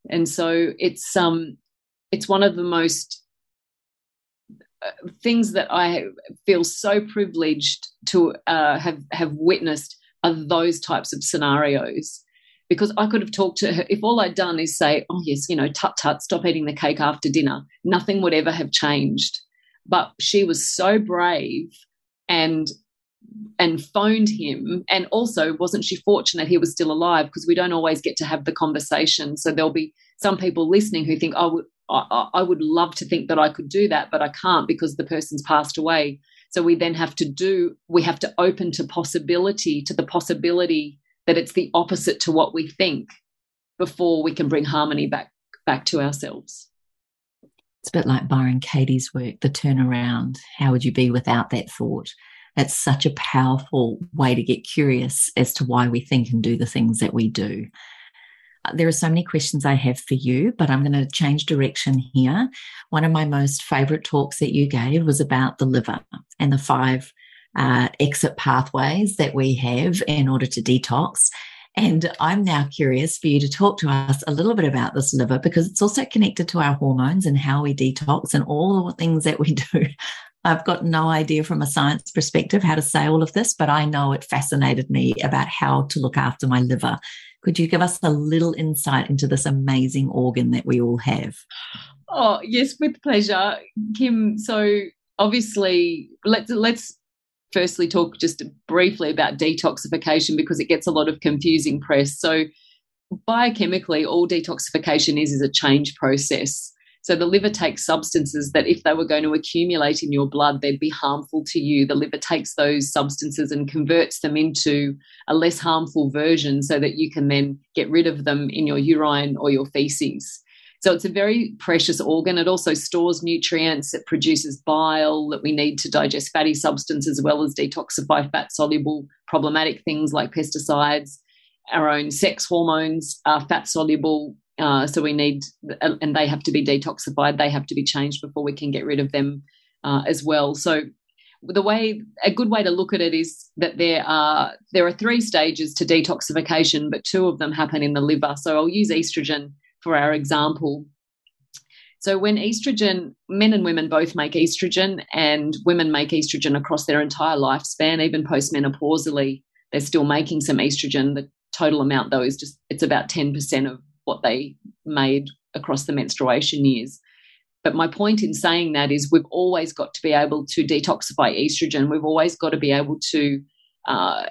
And so it's um it's one of the most uh, things that I feel so privileged to uh, have have witnessed, are those types of scenarios. because I could have talked to her. If all I'd done is say, oh, yes, you know, tut, tut, stop eating the cake after dinner, nothing would ever have changed. But she was so brave and and phoned him. And also, wasn't she fortunate he was still alive, because we don't always get to have the conversation. So there'll be some people listening who think, oh, I, I would love to think that I could do that, but I can't because the person's passed away. So we then have to do, we have to open to possibility, to the possibility that it's the opposite to what we think, before we can bring harmony back back to ourselves. It's a bit like Byron Katie's work, the turnaround. How would you be without that thought? That's such a powerful way to get curious as to why we think and do the things that we do. There are so many questions I have for you, but I'm going to change direction here. One of my most favorite talks that you gave was about the liver and the five uh, exit pathways that we have in order to detox. And I'm now curious for you to talk to us a little bit about this liver, because it's also connected to our hormones and how we detox and all the things that we do. I've got no idea from a science perspective how to say all of this, but I know it fascinated me about how to look after my liver. Could you give us a little insight into this amazing organ that we all have? Oh, yes, with pleasure, Kim. So obviously, let's let's firstly talk just briefly about detoxification, because it gets a lot of confusing press. So biochemically, all detoxification is is a change process. So the liver takes substances that if they were going to accumulate in your blood, they'd be harmful to you. The liver takes those substances and converts them into a less harmful version so that you can then get rid of them in your urine or your feces. So it's a very precious organ. It also stores nutrients. It produces bile that we need to digest fatty substances, as well as detoxify fat-soluble problematic things like pesticides. Our own sex hormones are fat-soluble. Uh, so we need, and they have to be detoxified, they have to be changed before we can get rid of them uh, as well. So the way, a good way to look at it is that there are, there are three stages to detoxification, but two of them happen in the liver. So I'll use estrogen for our example. So when estrogen, men and women both make estrogen, and women make estrogen across their entire lifespan, even postmenopausally, they're still making some estrogen. The total amount, though, is just, it's about ten percent of what they made across the menstruation years. But my point in saying that is we've always got to be able to detoxify estrogen. We've always got to be able to uh,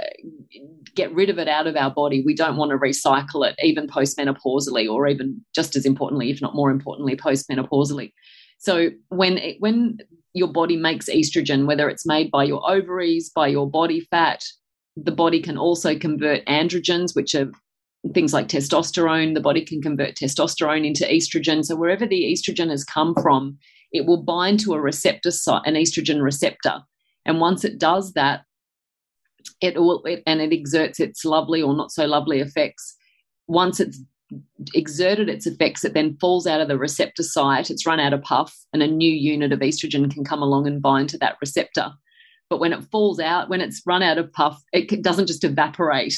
get rid of it out of our body. We don't want to recycle it, even postmenopausally, or even just as importantly, if not more importantly, postmenopausally. So when it, when your body makes estrogen, whether it's made by your ovaries, by your body fat, the body can also convert androgens, which are things like testosterone. The body can convert testosterone into estrogen. So wherever the estrogen has come from, it will bind to a receptor site, an estrogen receptor. And once it does that, it will, it, and it exerts its lovely or not so lovely effects. Once it's exerted its effects, it then falls out of the receptor site. It's run out of puff, and a new unit of estrogen can come along and bind to that receptor. But when it falls out, when it's run out of puff, it doesn't just evaporate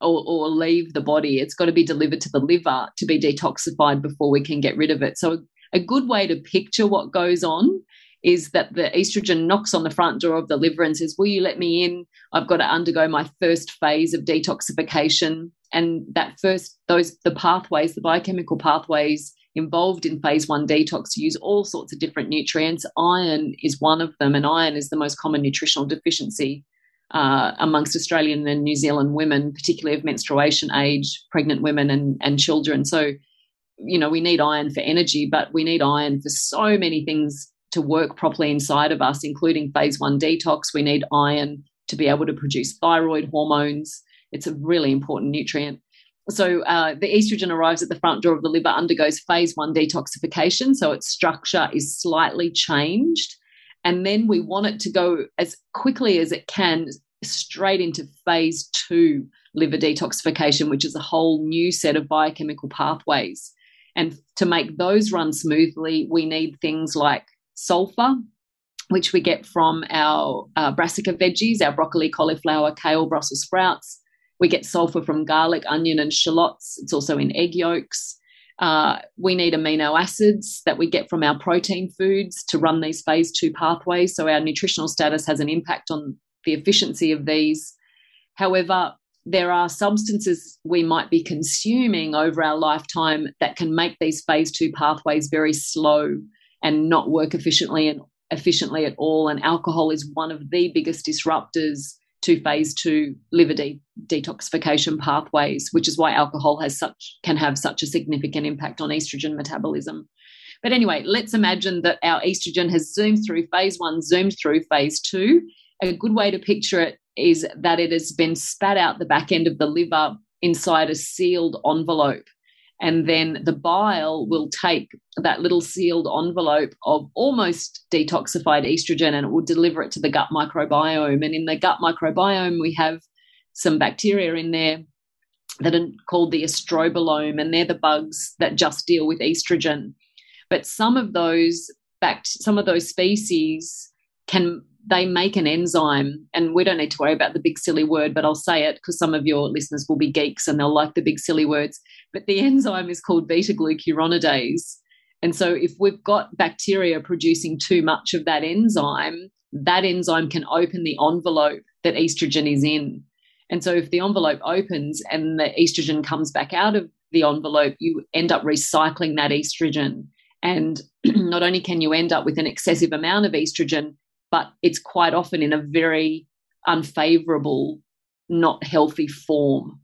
Or, or leave the body. It's got to be delivered to the liver to be detoxified before we can get rid of it. So a good way to picture what goes on is that the estrogen knocks on the front door of the liver and says, will you let me in? I've got to undergo my first phase of detoxification. And that first, those the pathways, the biochemical pathways involved in phase one detox use all sorts of different nutrients. Iron is one of them, and iron is the most common nutritional deficiency Uh, amongst Australian and New Zealand women, particularly of menstruation age, pregnant women and, and children. So, you know, we need iron for energy, but we need iron for so many things to work properly inside of us, including phase one detox. We need iron to be able to produce thyroid hormones. It's a really important nutrient. So uh, the estrogen arrives at the front door of the liver, undergoes phase one detoxification. So its structure is slightly changed. And then we want it to go as quickly as it can straight into phase two liver detoxification, which is a whole new set of biochemical pathways. And to make those run smoothly, we need things like sulfur, which we get from our uh, brassica veggies, our broccoli, cauliflower, kale, Brussels sprouts. We get sulfur from garlic, onion, and shallots. It's also in egg yolks. Uh, we need amino acids that we get from our protein foods to run these phase two pathways. So our nutritional status has an impact on the efficiency of these. However, there are substances we might be consuming over our lifetime that can make these phase two pathways very slow and not work efficiently and efficiently at all. And alcohol is one of the biggest disruptors to phase two liver de- detoxification pathways, which is why alcohol has such can have such a significant impact on estrogen metabolism. But anyway, let's imagine that our estrogen has zoomed through phase one, zoomed through phase two. A good way to picture it is that it has been spat out the back end of the liver inside a sealed envelope. And then the bile will take that little sealed envelope of almost detoxified estrogen and it will deliver it to the gut microbiome. And in the gut microbiome, we have some bacteria in there that are called the estrobilome, and they're the bugs that just deal with estrogen. But some of those bact- some of those species can they make an enzyme, and we don't need to worry about the big silly word, but I'll say it because some of your listeners will be geeks and they'll like the big silly words. But the enzyme is called beta-glucuronidase. And so if we've got bacteria producing too much of that enzyme, that enzyme can open the envelope that estrogen is in. And so if the envelope opens and the estrogen comes back out of the envelope, you end up recycling that estrogen. And not only can you end up with an excessive amount of estrogen, but it's quite often in a very unfavorable, not healthy form.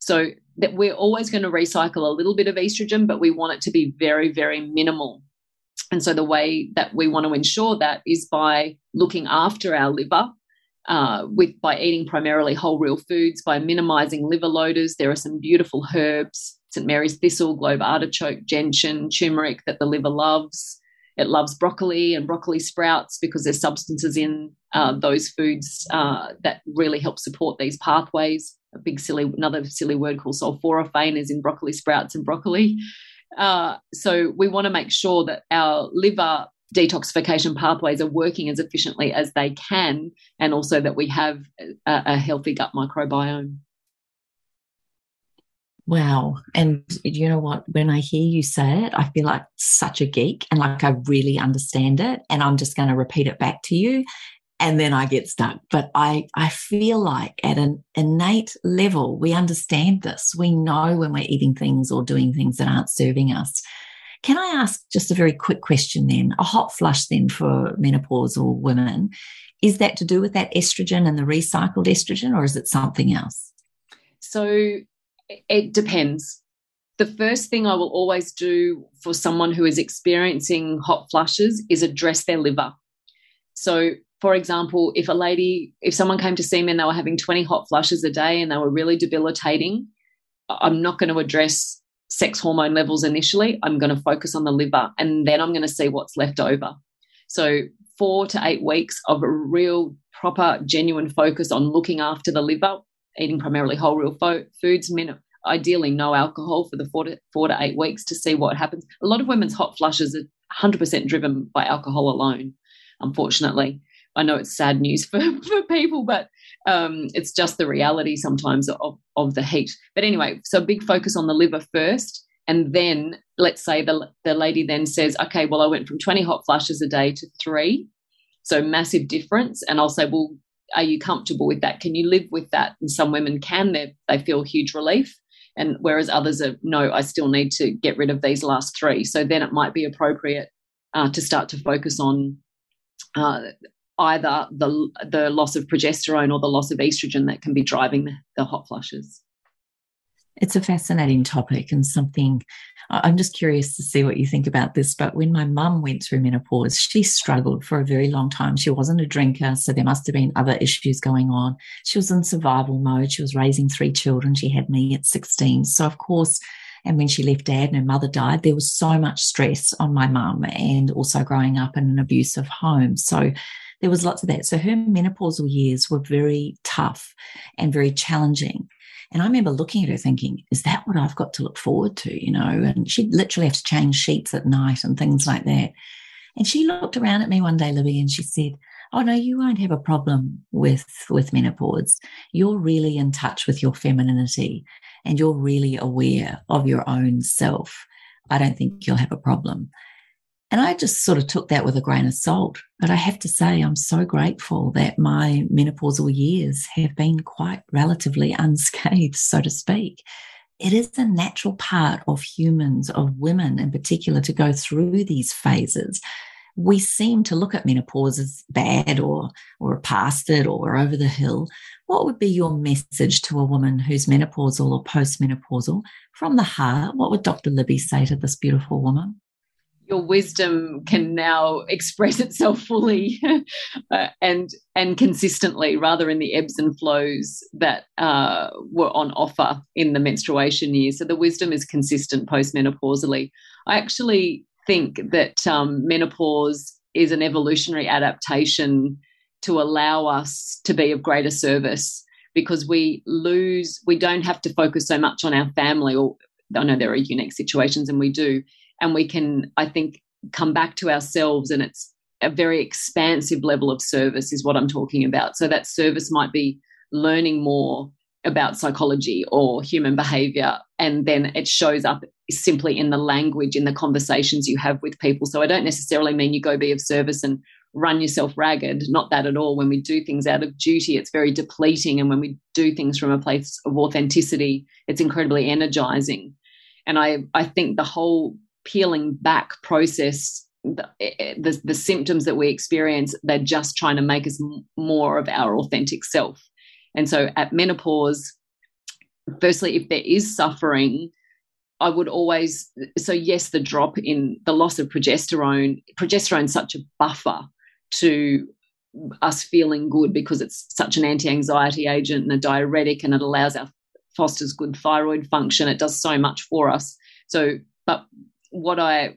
So that we're always going to recycle a little bit of estrogen, but we want it to be very, very minimal. And so the way that we want to ensure that is by looking after our liver uh, with by eating primarily whole real foods, by minimizing liver loaders. There are some beautiful herbs, Saint Mary's thistle, globe artichoke, gentian, turmeric that the liver loves. It loves broccoli and broccoli sprouts because there's substances in uh, those foods uh, that really help support these pathways. A big silly, another silly word called sulforaphane is in broccoli sprouts and broccoli. Uh, so we want to make sure that our liver detoxification pathways are working as efficiently as they can, and also that we have a, a healthy gut microbiome. Wow. And you know what? When I hear you say it, I feel like such a geek and like I really understand it, and I'm just going to repeat it back to you and then I get stuck. But I, I feel like at an innate level, we understand this. We know when we're eating things or doing things that aren't serving us. Can I ask just a very quick question then, a hot flush then for menopausal women? Is that to do with that estrogen and the recycled estrogen, or is it something else? So it depends. The first thing I will always do for someone who is experiencing hot flushes is address their liver. So, for example, if a lady, if someone came to see me and they were having twenty hot flushes a day and they were really debilitating, I'm not going to address sex hormone levels initially. I'm going to focus on the liver, and then I'm going to see what's left over. So four to eight weeks of a real proper, genuine focus on looking after the liver, eating primarily whole real fo- foods, min- ideally no alcohol for the four to, four to eight weeks to see what happens. A lot of women's hot flushes are one hundred percent driven by alcohol alone, unfortunately. I know it's sad news for, for people, but um, it's just the reality sometimes of, of the heat. But anyway, so big focus on the liver first, and then let's say the, the lady then says, okay, well, I went from twenty hot flushes a day to three, so massive difference, and I'll say, well, are you comfortable with that? Can you live with that? And some women can, they they feel huge relief. And whereas others are, no, I still need to get rid of these last three. So then it might be appropriate uh, to start to focus on uh, either the the loss of progesterone or the loss of estrogen that can be driving the, the hot flushes. It's a fascinating topic and something I'm just curious to see what you think about this. But when my mum went through menopause, she struggled for a very long time. She wasn't a drinker, so there must have been other issues going on. She was in survival mode. She was raising three children. She had me at sixteen. So, of course, and when she left Dad and her mother died, there was so much stress on my mum, and also growing up in an abusive home. So there was lots of that. So her menopausal years were very tough and very challenging. And I remember looking at her thinking, is that what I've got to look forward to, you know? And she'd literally have to change sheets at night and things like that. And she looked around at me one day, Libby, and she said, oh, no, you won't have a problem with, with menopause. You're really in touch with your femininity and you're really aware of your own self. I don't think you'll have a problem. And I just sort of took that with a grain of salt. But I have to say, I'm so grateful that my menopausal years have been quite relatively unscathed, so to speak. It is a natural part of humans, of women in particular, to go through these phases. We seem to look at menopause as bad or or past it or over the hill. What would be your message to a woman who's menopausal or postmenopausal from the heart? What would Doctor Libby say to this beautiful woman? Your wisdom can now express itself fully uh, and and consistently, rather in the ebbs and flows that uh, were on offer in the menstruation year. So the wisdom is consistent postmenopausally. I actually think that um, menopause is an evolutionary adaptation to allow us to be of greater service, because we lose, we don't have to focus so much on our family. Or I know there are unique situations, and we do. And we can, I think, come back to ourselves, and it's a very expansive level of service is what I'm talking about. So that service might be learning more about psychology or human behaviour, and then it shows up simply in the language, in the conversations you have with people. So I don't necessarily mean you go be of service and run yourself ragged, not that at all. When we do things out of duty, it's very depleting, and when we do things from a place of authenticity, it's incredibly energising. And I, I think the whole peeling back process, the, the, the symptoms that we experience, they're just trying to make us more of our authentic self. And so at menopause, firstly, if there is suffering, I would always, so yes, the drop in the loss of progesterone, progesterone is such a buffer to us feeling good because it's such an anti-anxiety agent and a diuretic, and it allows our fosters good thyroid function. It does so much for us. So, but what I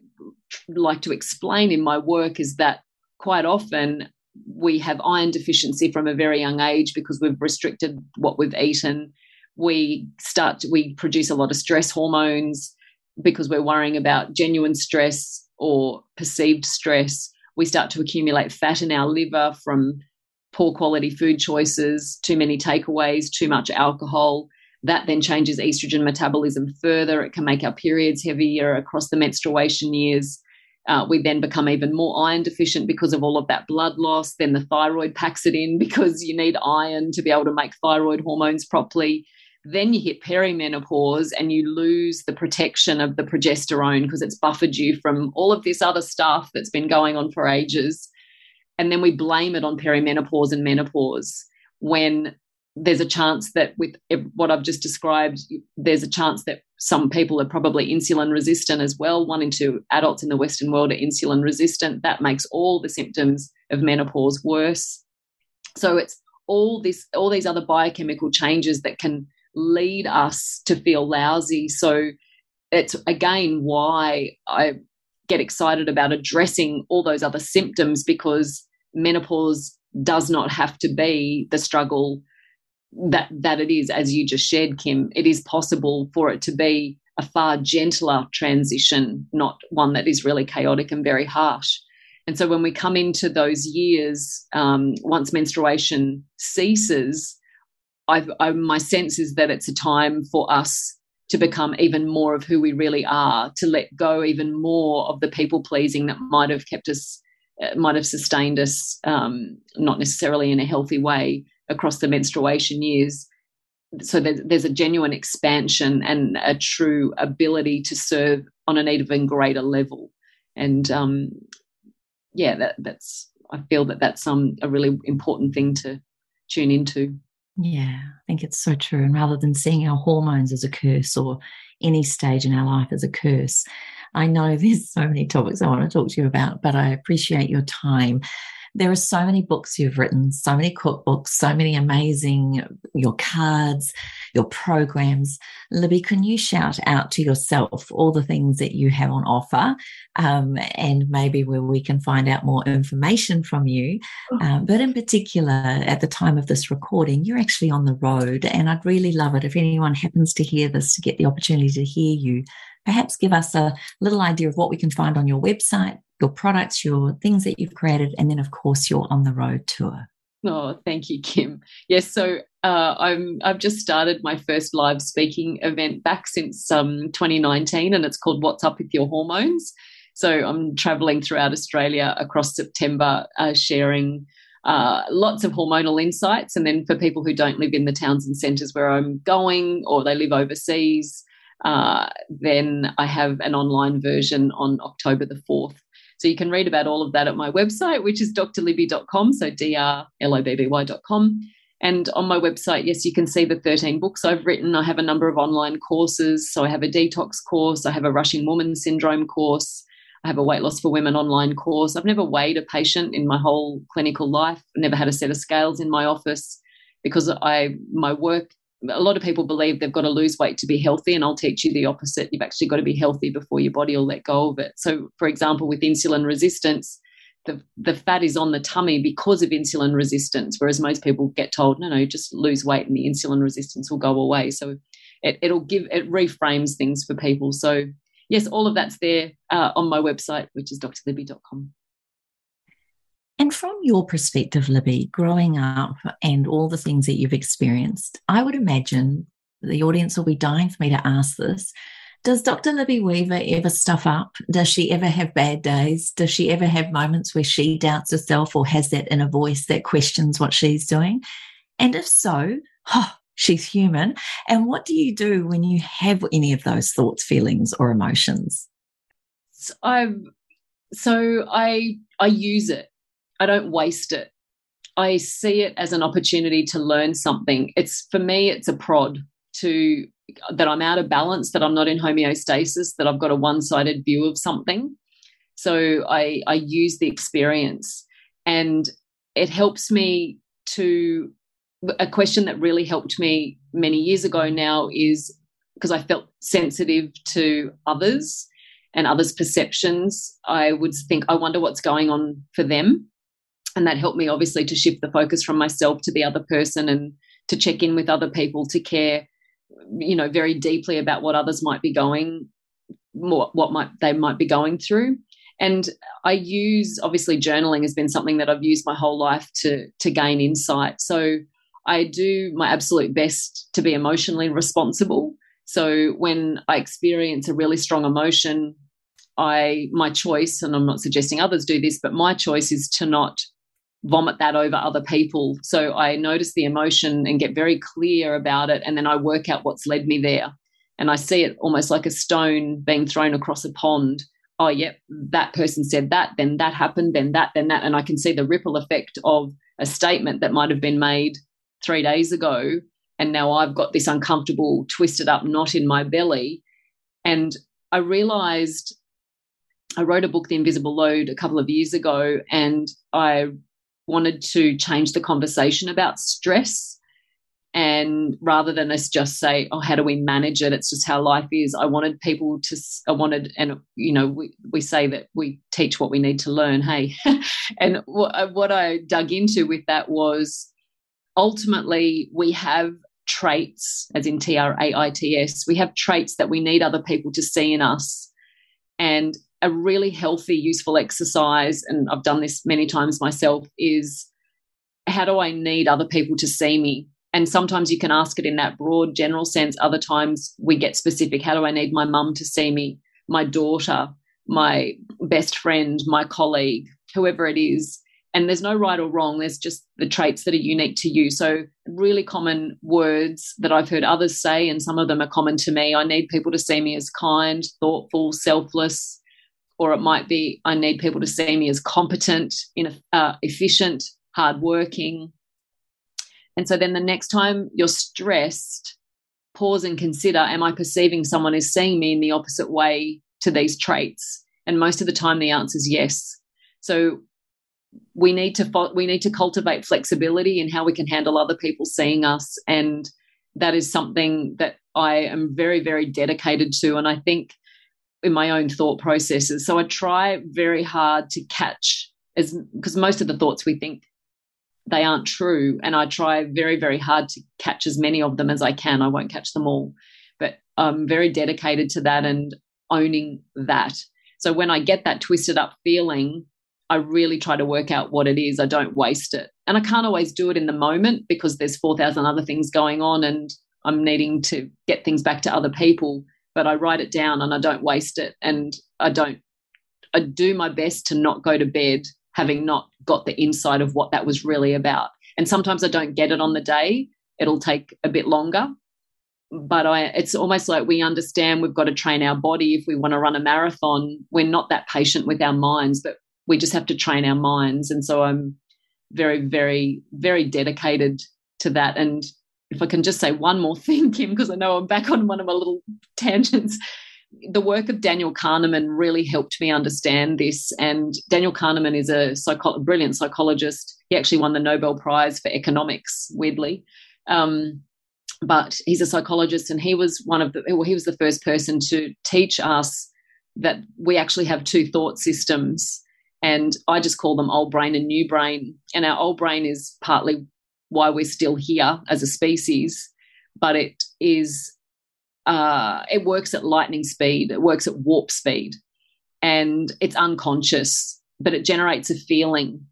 like to explain in my work is that quite often we have iron deficiency from a very young age because we've restricted what we've eaten. We start, to, we produce a lot of stress hormones because we're worrying about genuine stress or perceived stress. We start to accumulate fat in our liver from poor quality food choices, too many takeaways, too much alcohol. That then changes estrogen metabolism further. It can make our periods heavier across the menstruation years. Uh, we then become even more iron deficient because of all of that blood loss. Then the thyroid packs it in because you need iron to be able to make thyroid hormones properly. Then you hit perimenopause and you lose the protection of the progesterone because it's buffered you from all of this other stuff that's been going on for ages. And then we blame it on perimenopause and menopause when there's a chance that with what I've just described, there's a chance that some people are probably insulin resistant as well. One in two adults in the Western world are insulin resistant. That makes all the symptoms of menopause worse. So it's all this, all these other biochemical changes that can lead us to feel lousy. So it's, again, why I get excited about addressing all those other symptoms, because menopause does not have to be the struggle that that it is, as you just shared, Kim. It is possible for it to be a far gentler transition, not one that is really chaotic and very harsh. And so when we come into those years, um, once menstruation ceases, I've, I, my sense is that it's a time for us to become even more of who we really are, to let go even more of the people-pleasing that might have kept us, uh, might have sustained us, um, not necessarily in a healthy way, across the menstruation years. So there's, there's a genuine expansion and a true ability to serve on an even greater level. And, um, yeah, that, that's I feel that that's um, a really important thing to tune into. Yeah, I think it's so true. And rather than seeing our hormones as a curse or any stage in our life as a curse, I know there's so many topics I want to talk to you about, but I appreciate your time. There are so many books you've written, so many cookbooks, so many amazing, your cards, your programs. Libby, can you shout out to yourself all the things that you have on offer, um, and maybe where we can find out more information from you? Um, but in particular, at the time of this recording, you're actually on the road, and I'd really love it if anyone happens to hear this to get the opportunity to hear you. Perhaps give us a little idea of what we can find on your website, your products, your things that you've created, and then, of course, your On the Road tour. Oh, thank you, Kim. Yes, so uh, I'm, I've just started my first live speaking event back since um, twenty nineteen, and it's called What's Up With Your Hormones. So I'm travelling throughout Australia across September uh, sharing uh, lots of hormonal insights. And then for people who don't live in the towns and centres where I'm going, or they live overseas, uh, then I have an online version on October the fourth. So you can read about all of that at my website, which is D R Libby dot com, so D R L I B B Y dot com. And on my website, yes, you can see the thirteen books I've written. I have a number of online courses. So I have a detox course. I have a Rushing Woman Syndrome course. I have a Weight Loss for Women online course. I've never weighed a patient in my whole clinical life, never had a set of scales in my office, because I my work, a lot of people believe they've got to lose weight to be healthy, and I'll teach you the opposite. You've actually got to be healthy before your body will let go of it. So, for example, with insulin resistance, the, the fat is on the tummy because of insulin resistance, whereas most people get told, no, no, just lose weight and the insulin resistance will go away. So it, it'll give, it reframes things for people. So yes, all of that's there uh, on my website, which is D R Libby dot com. And from your perspective, Libby, growing up and all the things that you've experienced, I would imagine the audience will be dying for me to ask this. Does Doctor Libby Weaver ever stuff up? Does she ever have bad days? Does she ever have moments where she doubts herself or has that inner voice that questions what she's doing? And if so, oh, she's human. And what do you do when you have any of those thoughts, feelings, or emotions? So, I've, so I I use it. I don't waste it. I see it as an opportunity to learn something. It's, for me, it's a prod to that I'm out of balance, that I'm not in homeostasis, that I've got a one-sided view of something. So I, I use the experience, and it helps me to, a question that really helped me many years ago now is, because I felt sensitive to others and others' perceptions, I would think, I wonder what's going on for them. And that helped me, obviously, to shift the focus from myself to the other person, and to check in with other people, to care, you know, very deeply about what others might be going, what, what might they might be going through. And I use, obviously, journaling has been something that I've used my whole life to, to gain insight. So I do my absolute best to be emotionally responsible. So when I experience a really strong emotion, I my choice, and I'm not suggesting others do this, but my choice is to not vomit that over other people. So I notice the emotion and get very clear about it, and then I work out what's led me there. And I see it almost like a stone being thrown across a pond. Oh, yep, that person said that, then that happened, then that, then that. And I can see the ripple effect of a statement that might have been made three days ago, and now I've got this uncomfortable, twisted up knot in my belly. And I realised, I wrote a book, The Invisible Load, a couple of years ago, and I wanted to change the conversation about stress, and rather than us just say, oh, how do we manage it, it's just how life is, I wanted people to I wanted and you know we, we say that we teach what we need to learn, hey and w- what I dug into with that was, ultimately, we have traits, as in T R A I T S, we have traits that we need other people to see in us. And a really healthy, useful exercise, and I've done this many times myself, is how do I need other people to see me? And sometimes you can ask it in that broad, general sense. Other times we get specific. How do I need my mum to see me, my daughter, my best friend, my colleague, whoever it is? And there's no right or wrong. There's just the traits that are unique to you. So really common words that I've heard others say, and some of them are common to me. I need people to see me as kind, thoughtful, selfless. Or it might be, I need people to see me as competent, uh, efficient, hardworking. And so then the next time you're stressed, pause and consider, am I perceiving someone as seeing me in the opposite way to these traits? And most of the time the answer is yes. So we need to fo- we need to cultivate flexibility in how we can handle other people seeing us. And that is something that I am very, very dedicated to, and I think in my own thought processes. So I try very hard to catch, as because most of the thoughts we think, they aren't true, and I try very, very hard to catch as many of them as I can. I won't catch them all, but I'm very dedicated to that and owning that. So when I get that twisted up feeling, I really try to work out what it is. I don't waste it. And I can't always do it in the moment because there's four thousand other things going on and I'm needing to get things back to other people. But I write it down and I don't waste it, and I don't I do my best to not go to bed having not got the insight of what that was really about. And sometimes I don't get it on the day. It'll take a bit longer. But I, it's almost like we understand we've got to train our body. If we want to run a marathon, we're not that patient with our minds, but we just have to train our minds. And so I'm very, very, very dedicated to that. And if I can just say one more thing, Kim, because I know I'm back on one of my little tangents, the work of Daniel Kahneman really helped me understand this. And Daniel Kahneman is a psycho- brilliant psychologist. He actually won the Nobel Prize for economics, weirdly. Um, but he's a psychologist, and he was one of the, well, he was the first person to teach us that we actually have two thought systems. And I just call them old brain and new brain. And our old brain is partly why we're still here as a species, but it is, uh, it works at lightning speed. It works at warp speed, and it's unconscious, but it generates a feeling,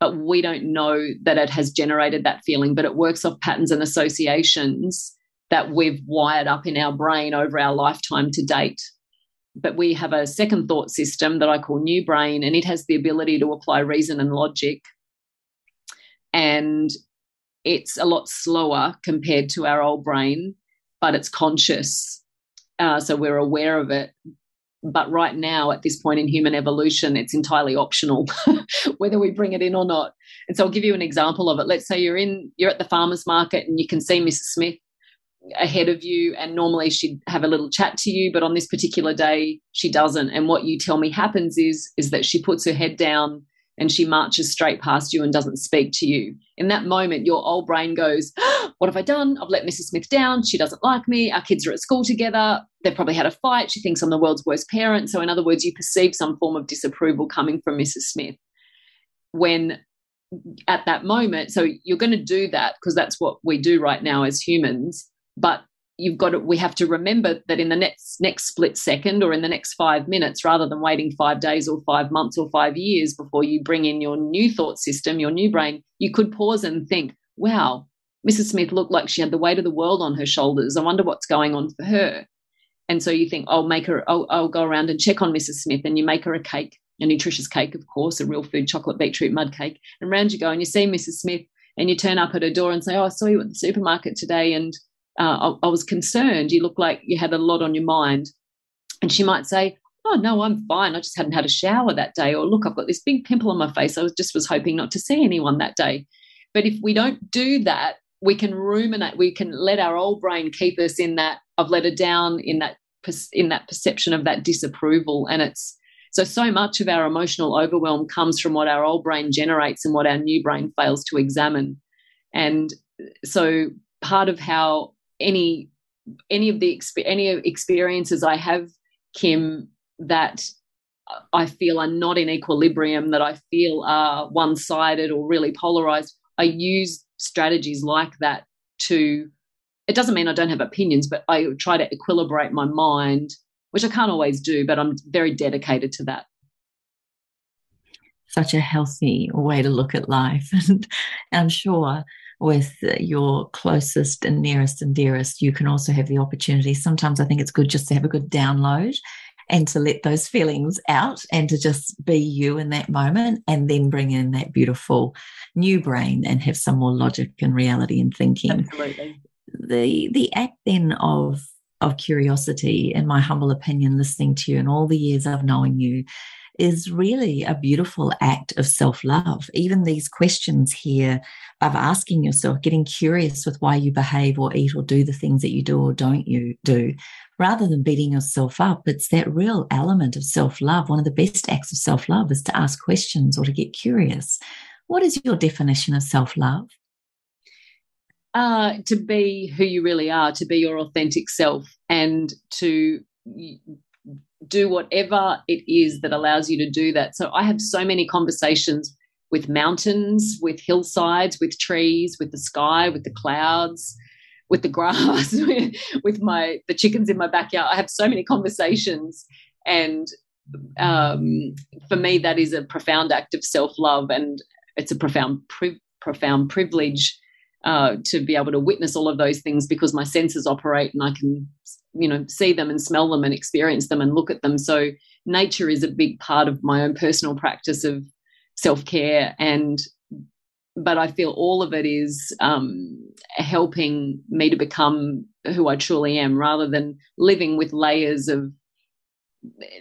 but we don't know that it has generated that feeling, but it works off patterns and associations that we've wired up in our brain over our lifetime to date. But we have a second thought system that I call new brain, and it has the ability to apply reason and logic. And it's a lot slower compared to our old brain, but it's conscious. Uh, so we're aware of it. But right now, at this point in human evolution, it's entirely optional whether we bring it in or not. And so I'll give you an example of it. Let's say you're in, you're at the farmer's market and you can see Missus Smith ahead of you, and normally she'd have a little chat to you, but on this particular day she doesn't. And what you tell me happens is, is that she puts her head down and she marches straight past you and doesn't speak to you. In that moment, your old brain goes, oh, what have I done? I've let Missus Smith down. She doesn't like me. Our kids are at school together. They've probably had a fight. She thinks I'm the world's worst parent. So in other words, you perceive some form of disapproval coming from Missus Smith when at that moment. So you're going to do that because that's what we do right now as humans. But you've got to, we have to remember that in the next next split second or in the next five minutes, rather than waiting five days or five months or five years before you bring in your new thought system, your new brain, you could pause and think, wow, Missus Smith looked like she had the weight of the world on her shoulders. I wonder what's going on for her. And so you think, I'll make her, I'll, I'll go around and check on Missus Smith. And you make her a cake, a nutritious cake, of course, a real food chocolate beetroot mud cake. And round you go and you see Missus Smith, and you turn up at her door and say, oh, I saw you at the supermarket today, and Uh, I, I was concerned. You look like you had a lot on your mind. And she might say, oh, no, I'm fine. I just hadn't had a shower that day. Or look, I've got this big pimple on my face. I was, just was hoping not to see anyone that day. But if we don't do that, we can ruminate. We can let our old brain keep us in that, I've let her down, in that in that perception of that disapproval. And it's so, so much of our emotional overwhelm comes from what our old brain generates and what our new brain fails to examine. And so part of how any any of the any experiences I have, Kim, that I feel are not in equilibrium, that I feel are one-sided or really polarized, I use strategies like that to, it doesn't mean I don't have opinions, but I try to equilibrate my mind, which I can't always do, but I'm very dedicated to that. Such a healthy way to look at life. And I'm sure with your closest and nearest and dearest, you can also have the opportunity. Sometimes I think it's good just to have a good download and to let those feelings out and to just be you in that moment, and then bring in that beautiful new brain and have some more logic and reality and thinking. Absolutely. The the act then of of curiosity, in my humble opinion, listening to you and all the years of knowing you, is really a beautiful act of self-love. Even these questions here of asking yourself, getting curious with why you behave or eat or do the things that you do or don't you do, rather than beating yourself up, it's that real element of self-love. One of the best acts of self-love is to ask questions or to get curious. What is your definition of self-love? Uh, to be who you really are, to be your authentic self, and to do whatever it is that allows you to do that. So I have so many conversations with mountains, with hillsides, with trees, with the sky, with the clouds, with the grass, with my the chickens in my backyard. I have so many conversations, and um, for me that is a profound act of self-love, and it's a profound, pri- profound privilege uh, to be able to witness all of those things because my senses operate and I can, you know, see them and smell them and experience them and look at them. So nature is a big part of my own personal practice of self-care, and but I feel all of it is um, helping me to become who I truly am rather than living with layers of,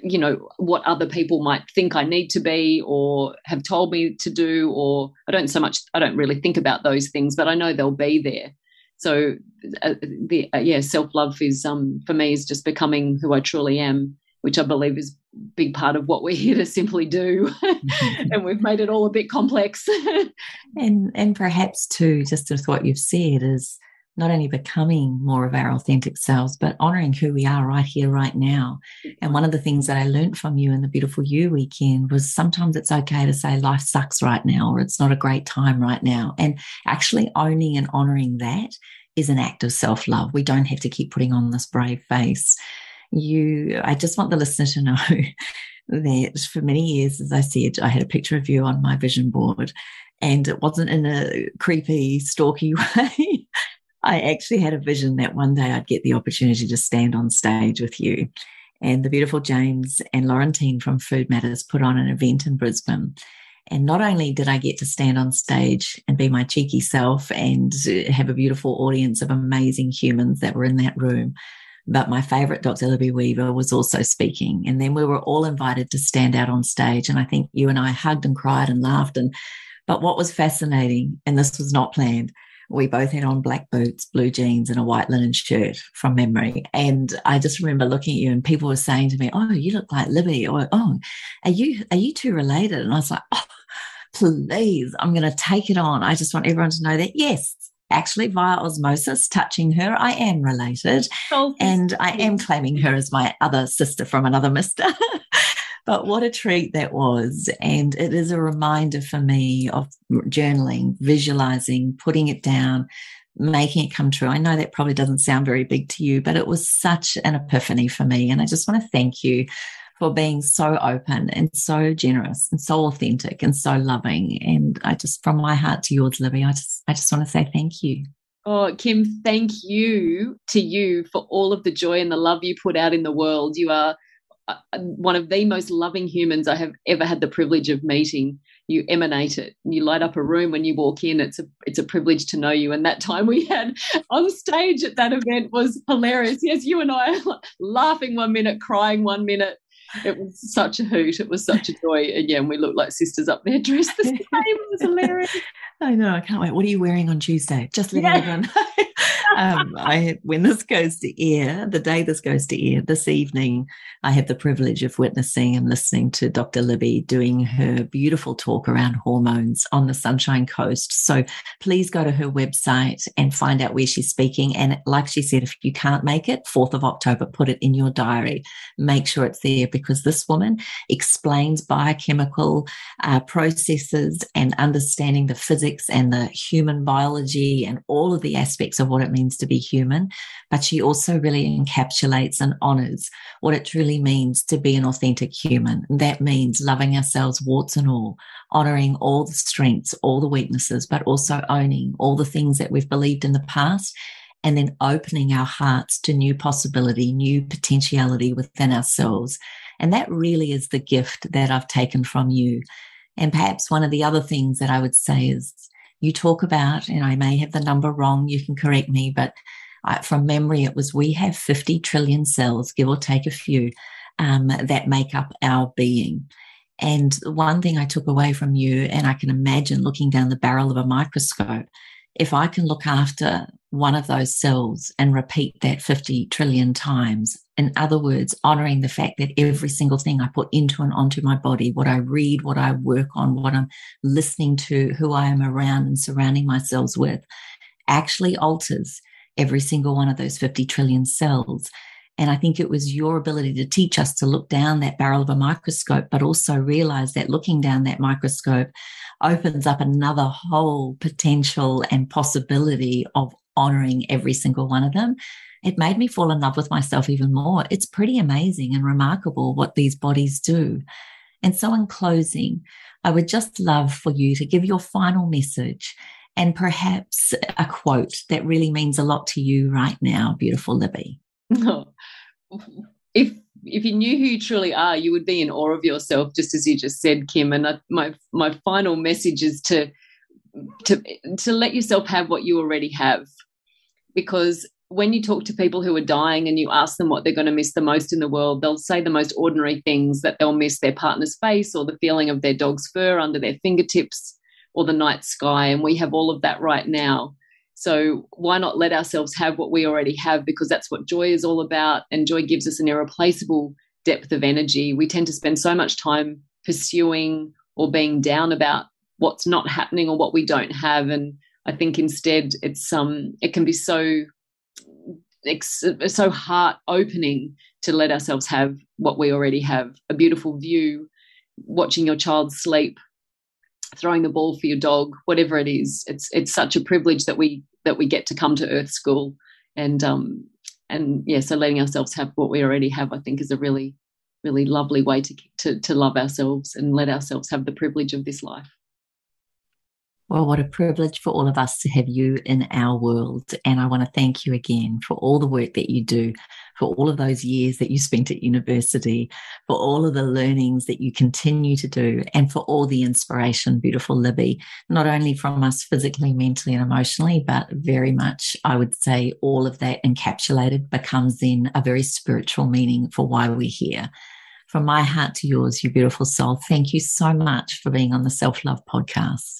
you know, what other people might think I need to be or have told me to do, or I don't so much, I don't really think about those things, but I know they'll be there. So, uh, the uh, yeah, self-love is, um, for me, is just becoming who I truly am, which I believe is a big part of what we're here to simply do. And we've made it all a bit complex. and and perhaps too, just as what you've said, is not only becoming more of our authentic selves, but honouring who we are right here, right now. And one of the things that I learned from you in the Beautiful You weekend was sometimes it's okay to say life sucks right now, or it's not a great time right now. And actually owning and honouring that is an act of self-love. We don't have to keep putting on this brave face. You, I just want the listener to know that for many years, as I said, I had a picture of you on my vision board, and it wasn't in a creepy, stalky way. I actually had a vision that one day I'd get the opportunity to stand on stage with you. And the beautiful James and Laurentine from Food Matters put on an event in Brisbane. And not only did I get to stand on stage and be my cheeky self and have a beautiful audience of amazing humans that were in that room, but my favourite, Doctor Libby Weaver, was also speaking. And then we were all invited to stand out on stage. And I think you and I hugged and cried and laughed. And but what was fascinating, and this was not planned, we both had on black boots, blue jeans and a white linen shirt from memory. And I just remember looking at you and people were saying to me, oh, you look like Libby, or, oh, are you are you two related? And I was like, oh, please, I'm going to take it on. I just want everyone to know that, yes, actually via osmosis, touching her, I am related. Oh, and I am claiming her as my other sister from another mister. But what a treat that was. And it is a reminder for me of journaling, visualizing, putting it down, making it come true. I know that probably doesn't sound very big to you, but it was such an epiphany for me. And I just want to thank you for being so open and so generous and so authentic and so loving. And I just, from my heart to yours, Libby, I just, I just want to say thank you. Oh, Kim, thank you to you for all of the joy and the love you put out in the world. You are one of the most loving humans I have ever had the privilege of meeting. You emanate it. You light up a room when you walk in. It's a it's a privilege to know you. And that time we had on stage at that event was hilarious. Yes, you and I laughing one minute, crying one minute. It was such a hoot. It was such a joy. And yeah, we looked like sisters up there dressed the same. It was hilarious. I know. I can't wait. What are you wearing on Tuesday? Just letting yeah. everyone know. Um, I, when this goes to air, the day this goes to air, this evening, I have the privilege of witnessing and listening to Doctor Libby doing her beautiful talk around hormones on the Sunshine Coast. So please go to her website and find out where she's speaking. And like she said, if you can't make it, fourth of October, put it in your diary. Make sure it's there, because this woman explains biochemical uh, processes and understanding the physics and the human biology and all of the aspects of what it means to be human, but she also really encapsulates and honors what it truly means to be an authentic human. And that means loving ourselves, warts and all, honoring all the strengths, all the weaknesses, but also owning all the things that we've believed in the past, and then opening our hearts to new possibility, new potentiality within ourselves. And that really is the gift that I've taken from you. And perhaps one of the other things that I would say is, you talk about, and I may have the number wrong, you can correct me, but I, from memory it was we have fifty trillion cells, give or take a few, um, that make up our being. And one thing I took away from you, and I can imagine looking down the barrel of a microscope, if I can look after one of those cells and repeat that fifty trillion times, in other words, honouring the fact that every single thing I put into and onto my body, what I read, what I work on, what I'm listening to, who I am around and surrounding myself with, actually alters every single one of those fifty trillion cells. And I think it was your ability to teach us to look down that barrel of a microscope, but also realize that looking down that microscope opens up another whole potential and possibility of honouring every single one of them. It made me fall in love with myself even more. It's pretty amazing and remarkable what these bodies do. And so in closing, I would just love for you to give your final message and perhaps a quote that really means a lot to you right now, beautiful Libby? Oh, if if you knew who you truly are, you would be in awe of yourself, just as you just said, Kim. And I, my my final message is to to to let yourself have what you already have, because when you talk to people who are dying and you ask them what they're going to miss the most in the world, they'll say the most ordinary things, that they'll miss their partner's face or the feeling of their dog's fur under their fingertips or the night sky. And we have all of that right now. So why not let ourselves have what we already have, because that's what joy is all about. And joy gives us an irreplaceable depth of energy. We tend to spend so much time pursuing or being down about what's not happening or what we don't have. And I think instead it's um it can be so It's so heart-opening to let ourselves have what we already have, a beautiful view, watching your child sleep, throwing the ball for your dog, whatever it is. It's it's such a privilege that we that we get to come to Earth School. And, um, and yeah, so letting ourselves have what we already have, I think, is a really, really lovely way to to, to love ourselves and let ourselves have the privilege of this life. Well, what a privilege for all of us to have you in our world. And I want to thank you again for all the work that you do, for all of those years that you spent at university, for all of the learnings that you continue to do, and for all the inspiration, beautiful Libby, not only from us physically, mentally, and emotionally, but very much, I would say, all of that encapsulated becomes then a very spiritual meaning for why we're here. From my heart to yours, you beautiful soul, thank you so much for being on the Self Love Podcast.